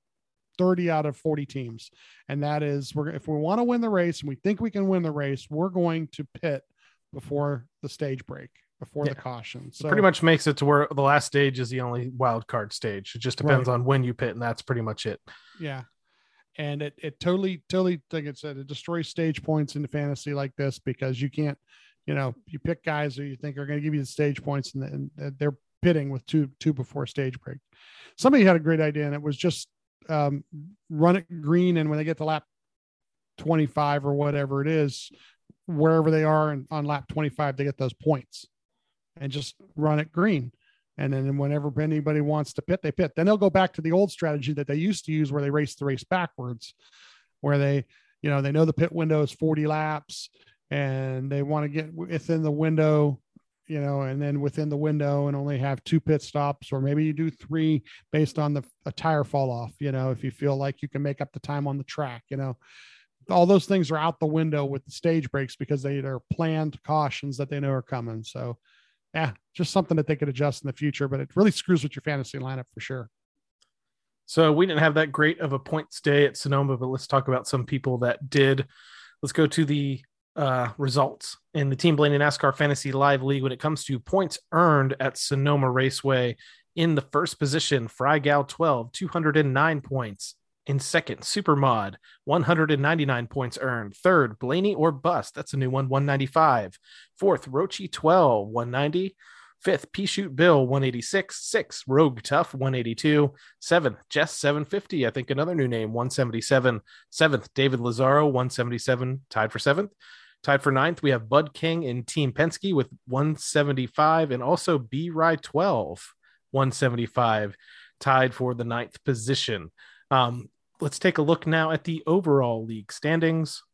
30 out of 40 teams. And that is, if we want to win the race and we think we can win the race, we're going to pit before the stage break, before the caution. So it pretty much makes it to where the last stage is the only wild card stage. It just depends on when you pit, and that's pretty much it. Yeah. And it totally, like I said, it destroys stage points in the fantasy like this, because you can't, you know, you pick guys who you think are going to give you the stage points, and they're pitting with two before stage break. Somebody had a great idea, and it was just run it green. And when they get to lap 25 or whatever it is, wherever they are, and on lap 25, they get those points, and just run it green. And then whenever anybody wants to pit, they pit. Then they'll go back to the old strategy that they used to use, where they race the race backwards, where they, you know, they know the pit window is 40 laps and they want to get within the window, you know, and then within the window and only have 2 pit stops, or maybe you do 3 based on a tire fall off, you know, if you feel like you can make up the time on the track, you know. All those things are out the window with the stage breaks, because they are planned cautions that they know are coming. So yeah, just something that they could adjust in the future, but it really screws with your fantasy lineup for sure. So we didn't have that great of a points day at Sonoma, but let's talk about some people that did. Let's go to the results in the Team Blaney NASCAR Fantasy Live League. When it comes to points earned at Sonoma Raceway, in the first position, Frygal 12, 209 points. In second, Supermod, 199 points earned. Third, Blaney or Bust. That's a new one, 195. Fourth, Rochi 12, 190. Fifth, Pea Shoot Bill, 186. Sixth, Rogue Tough, 182. Seventh, Jess 750. I think another new name, 177. Seventh, David Lazaro, 177. Tied for seventh. Tied for ninth, we have Bud King in Team Penske with 175. And also B Rye 12, 175. Tied for the ninth position. Let's take a look now at the overall league standings.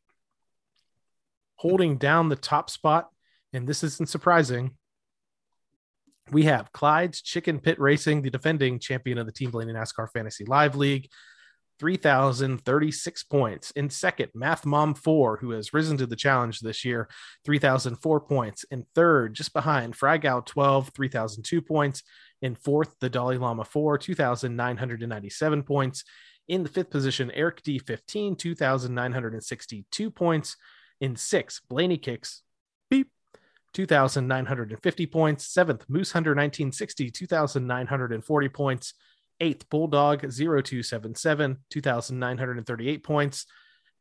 Holding down the top spot, and this isn't surprising, we have Clyde's Chicken Pit Racing, the defending champion of the Team Blaney NASCAR Fantasy Live League, 3,036 points. In second, Math Mom 4, who has risen to the challenge this year, 3,004 points. In third, just behind Frygal 12, 3,002 points. In fourth, the Dalai Lama 4, 2,997 points. In the fifth position, Eric D 15, 2,962 points. In sixth, Blaney Kicks, 2,950 points. Seventh, Moose Hunter 1960, 2,940 points. Eighth, Bulldog 0277, 2,938 points.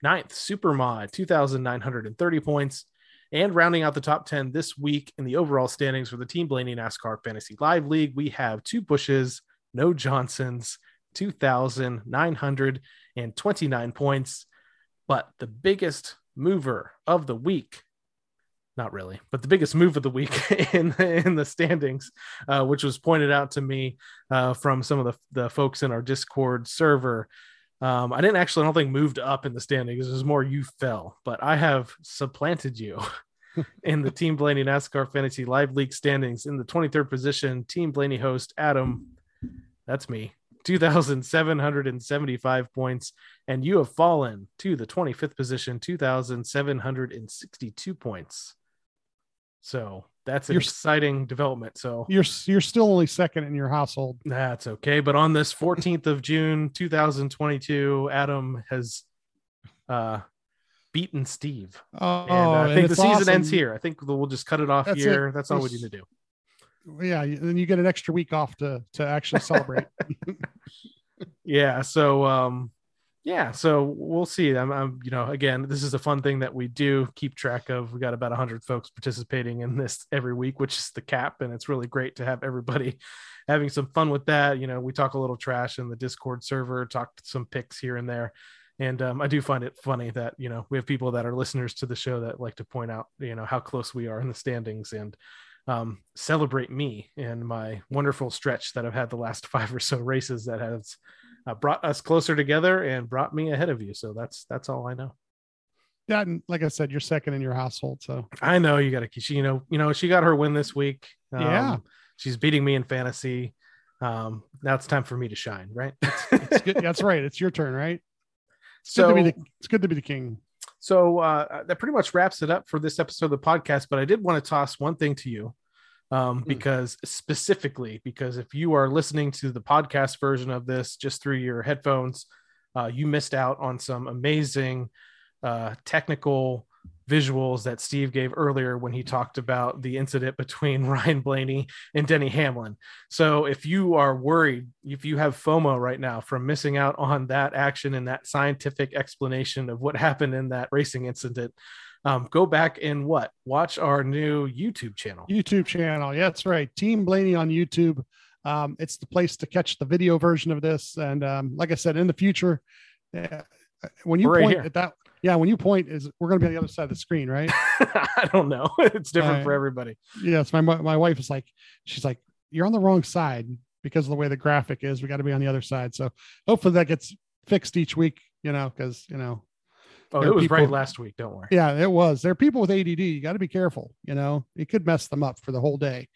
Ninth, Supermod, 2,930 points. And rounding out the top 10 this week in the overall standings for the Team Blaney NASCAR Fantasy Live League, we have 2 Bushes, no Johnsons, 2,929 points. But the biggest mover of the week, not really, but the biggest move of the week in the standings, which was pointed out to me from some of the folks in our Discord server, I don't think moved up in the standings. It was more you fell, but I have supplanted you in the Team Blaney NASCAR Fantasy Live League standings. In the 23rd position, Team Blaney host Adam, that's me, 2,775 points. And you have fallen to the 25th position, 2,762 points. So that's an exciting development. So you're still only second in your household. That's okay. But on this 14th of June, 2022, Adam has beaten Steve. I think the season ends here. I think we'll just cut it off here. That's all we need to do. Yeah. Then you get an extra week off to actually celebrate. Yeah. So yeah, so we'll see. I'm you know, again, this is a fun thing that we do keep track of. We got about 100 folks participating in this every week, which is the cap, and it's really great to have everybody having some fun with that. You know, we talk a little trash in the Discord server, talk some picks here and there. And I do find it funny that, you know, we have people that are listeners to the show that like to point out, you know, how close we are in the standings and celebrate me and my wonderful stretch that I've had the last 5 or so races that has brought us closer together and brought me ahead of you. So that's all I know. Yeah. And like I said, you're second in your household. So I know you got to, you know, she got her win this week. Yeah. She's beating me in fantasy. Now it's time for me to shine, right? It's good. That's right. It's your turn, right? It's good to be the king. So that pretty much wraps it up for this episode of the podcast, but I did want to toss one thing to you because if you are listening to the podcast version of this, just through your headphones, you missed out on some amazing technical visuals that Steve gave earlier when he talked about the incident between Ryan Blaney and Denny Hamlin. So if you are worried, if you have FOMO right now from missing out on that action and that scientific explanation of what happened in that racing incident, go back and watch our new YouTube channel. Yeah, that's right. Team Blaney on YouTube. It's the place to catch the video version of this. And like I said, in the future, when you point, is we're going to be on the other side of the screen, right? I don't know. It's different for everybody. Yes. My wife is like, she's like, you're on the wrong side because of the way the graphic is. We got to be on the other side. So hopefully that gets fixed each week, you know, because, you know. Oh, it was right last week. Don't worry. Yeah, it was. There are people with ADD. You got to be careful. You know, it could mess them up for the whole day.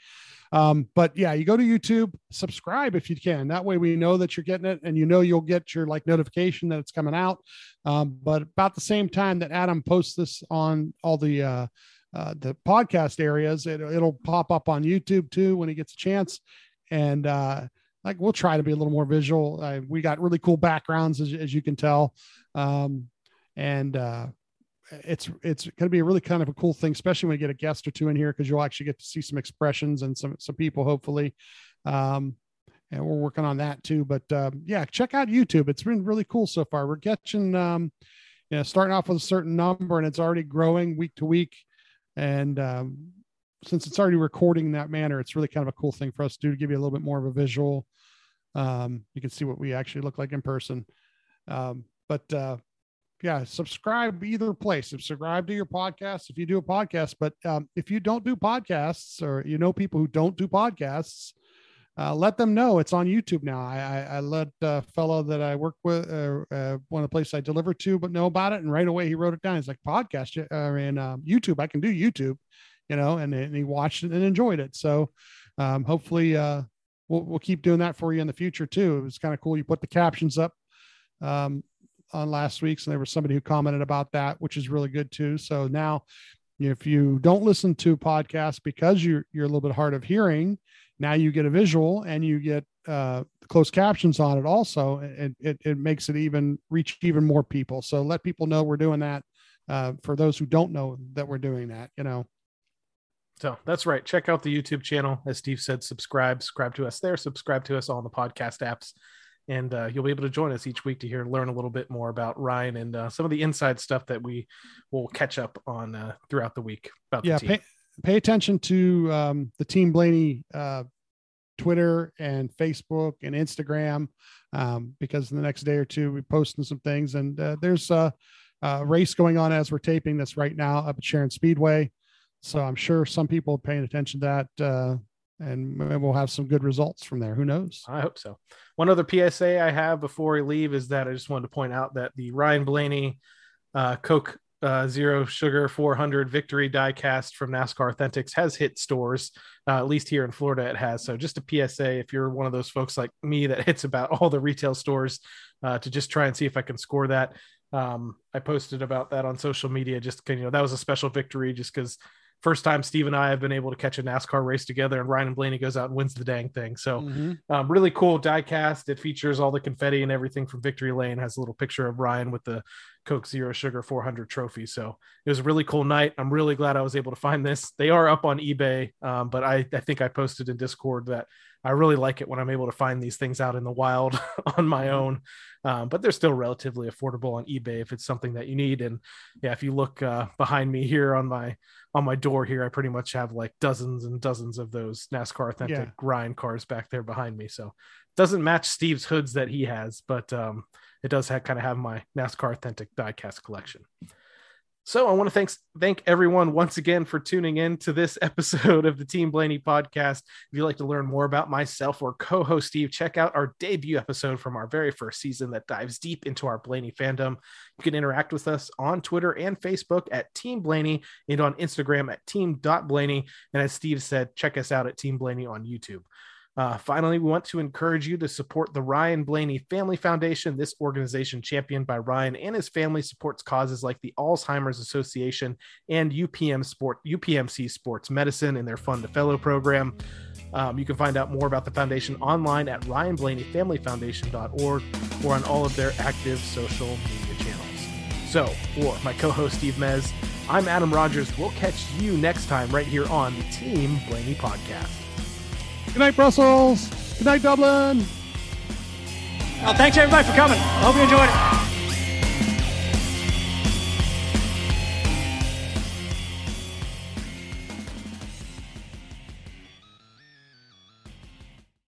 But yeah, you go to YouTube, subscribe if you can. That way we know that you're getting it, and you know, you'll get your like notification that it's coming out. But about the same time that Adam posts this on all the podcast areas, it'll pop up on YouTube too, when he gets a chance. And, like, we'll try to be a little more visual. We got really cool backgrounds, as you can tell. It's going to be a really kind of a cool thing, especially when you get a guest or two in here, because you'll actually get to see some expressions and some people, hopefully. And we're working on that too. But yeah, check out YouTube. It's been really cool so far. We're catching, starting off with a certain number, and it's already growing week to week. And since it's already recording in that manner, it's really kind of a cool thing for us to do, to give you a little bit more of a visual. You can see what we actually look like in person. Yeah, subscribe either place. Subscribe to your podcast if you do a podcast. But if you don't do podcasts, or you know people who don't do podcasts, let them know it's on YouTube now. I let a fellow that I work with, one of the places I deliver to, but know about it, and right away he wrote it down. He's like, podcast, YouTube. I can do YouTube, you know, and he watched it and enjoyed it. So hopefully we'll keep doing that for you in the future too. It was kind of cool. You put the captions up on last week's, and there was somebody who commented about that, which is really good too. So now, if you don't listen to podcasts because you're a little bit hard of hearing, now you get a visual, and you get closed captions on it also, and it makes it even reach even more people. So let people know we're doing that, for those who don't know that we're doing that, you know. So that's right. Check out the YouTube channel. As Steve said, subscribe to us there, subscribe to us on the podcast apps. And you'll be able to join us each week to learn a little bit more about Ryan and some of the inside stuff that we will catch up on throughout the week. About the team. Pay attention to the Team Blaney Twitter and Facebook and Instagram, because in the next day or two, we're posting some things. And there's a race going on as we're taping this right now up at Sharon Speedway. So I'm sure some people are paying attention to that. And we'll have some good results from there. Who knows? I hope so. One other PSA I have before we leave is that I just wanted to point out that the Ryan Blaney Coke Zero Sugar 400 Victory diecast from NASCAR Authentics has hit stores, at least here in Florida it has. So just a PSA, if you're one of those folks like me that hits about all the retail stores, to just try and see if I can score that. I posted about that on social media, just because, you know, that was a special victory, just because first time Steve and I have been able to catch a NASCAR race together, and Ryan Blaney goes out and wins the dang thing. So really cool diecast. It features all the confetti and everything from Victory Lane, has a little picture of Ryan with the Coke Zero Sugar 400 trophy. So it was a really cool night. I'm really glad I was able to find this. They are up on eBay, but I think I posted in Discord that I really like it when I'm able to find these things out in the wild on my own. But they're still relatively affordable on eBay if it's something that you need. And yeah, if you look behind me here on my door here, I pretty much have like dozens and dozens of those NASCAR authentic grind cars back there behind me. So doesn't match Steve's hoods that he has, but it does have my NASCAR authentic diecast collection. So I want to thank everyone once again for tuning in to this episode of the Team Blaney podcast. If you'd like to learn more about myself or co-host Steve, check out our debut episode from our very first season that dives deep into our Blaney fandom. You can interact with us on Twitter and Facebook at Team Blaney and on Instagram at team.blaney. And as Steve said, check us out at Team Blaney on YouTube. Finally, we want to encourage you to support the Ryan Blaney Family Foundation. This organization, championed by Ryan and his family, supports causes like the Alzheimer's Association and UPMC Sports Medicine in their Fund a Fellow program. You can find out more about the foundation online at ryanblaneyfamilyfoundation.org or on all of their active social media channels. So, for my co-host Steve Mez, I'm Adam Rogers. We'll catch you next time right here on the Team Blaney Podcast. Good night, Brussels. Good night, Dublin. Well, thanks, everybody, for coming. I hope you enjoyed it.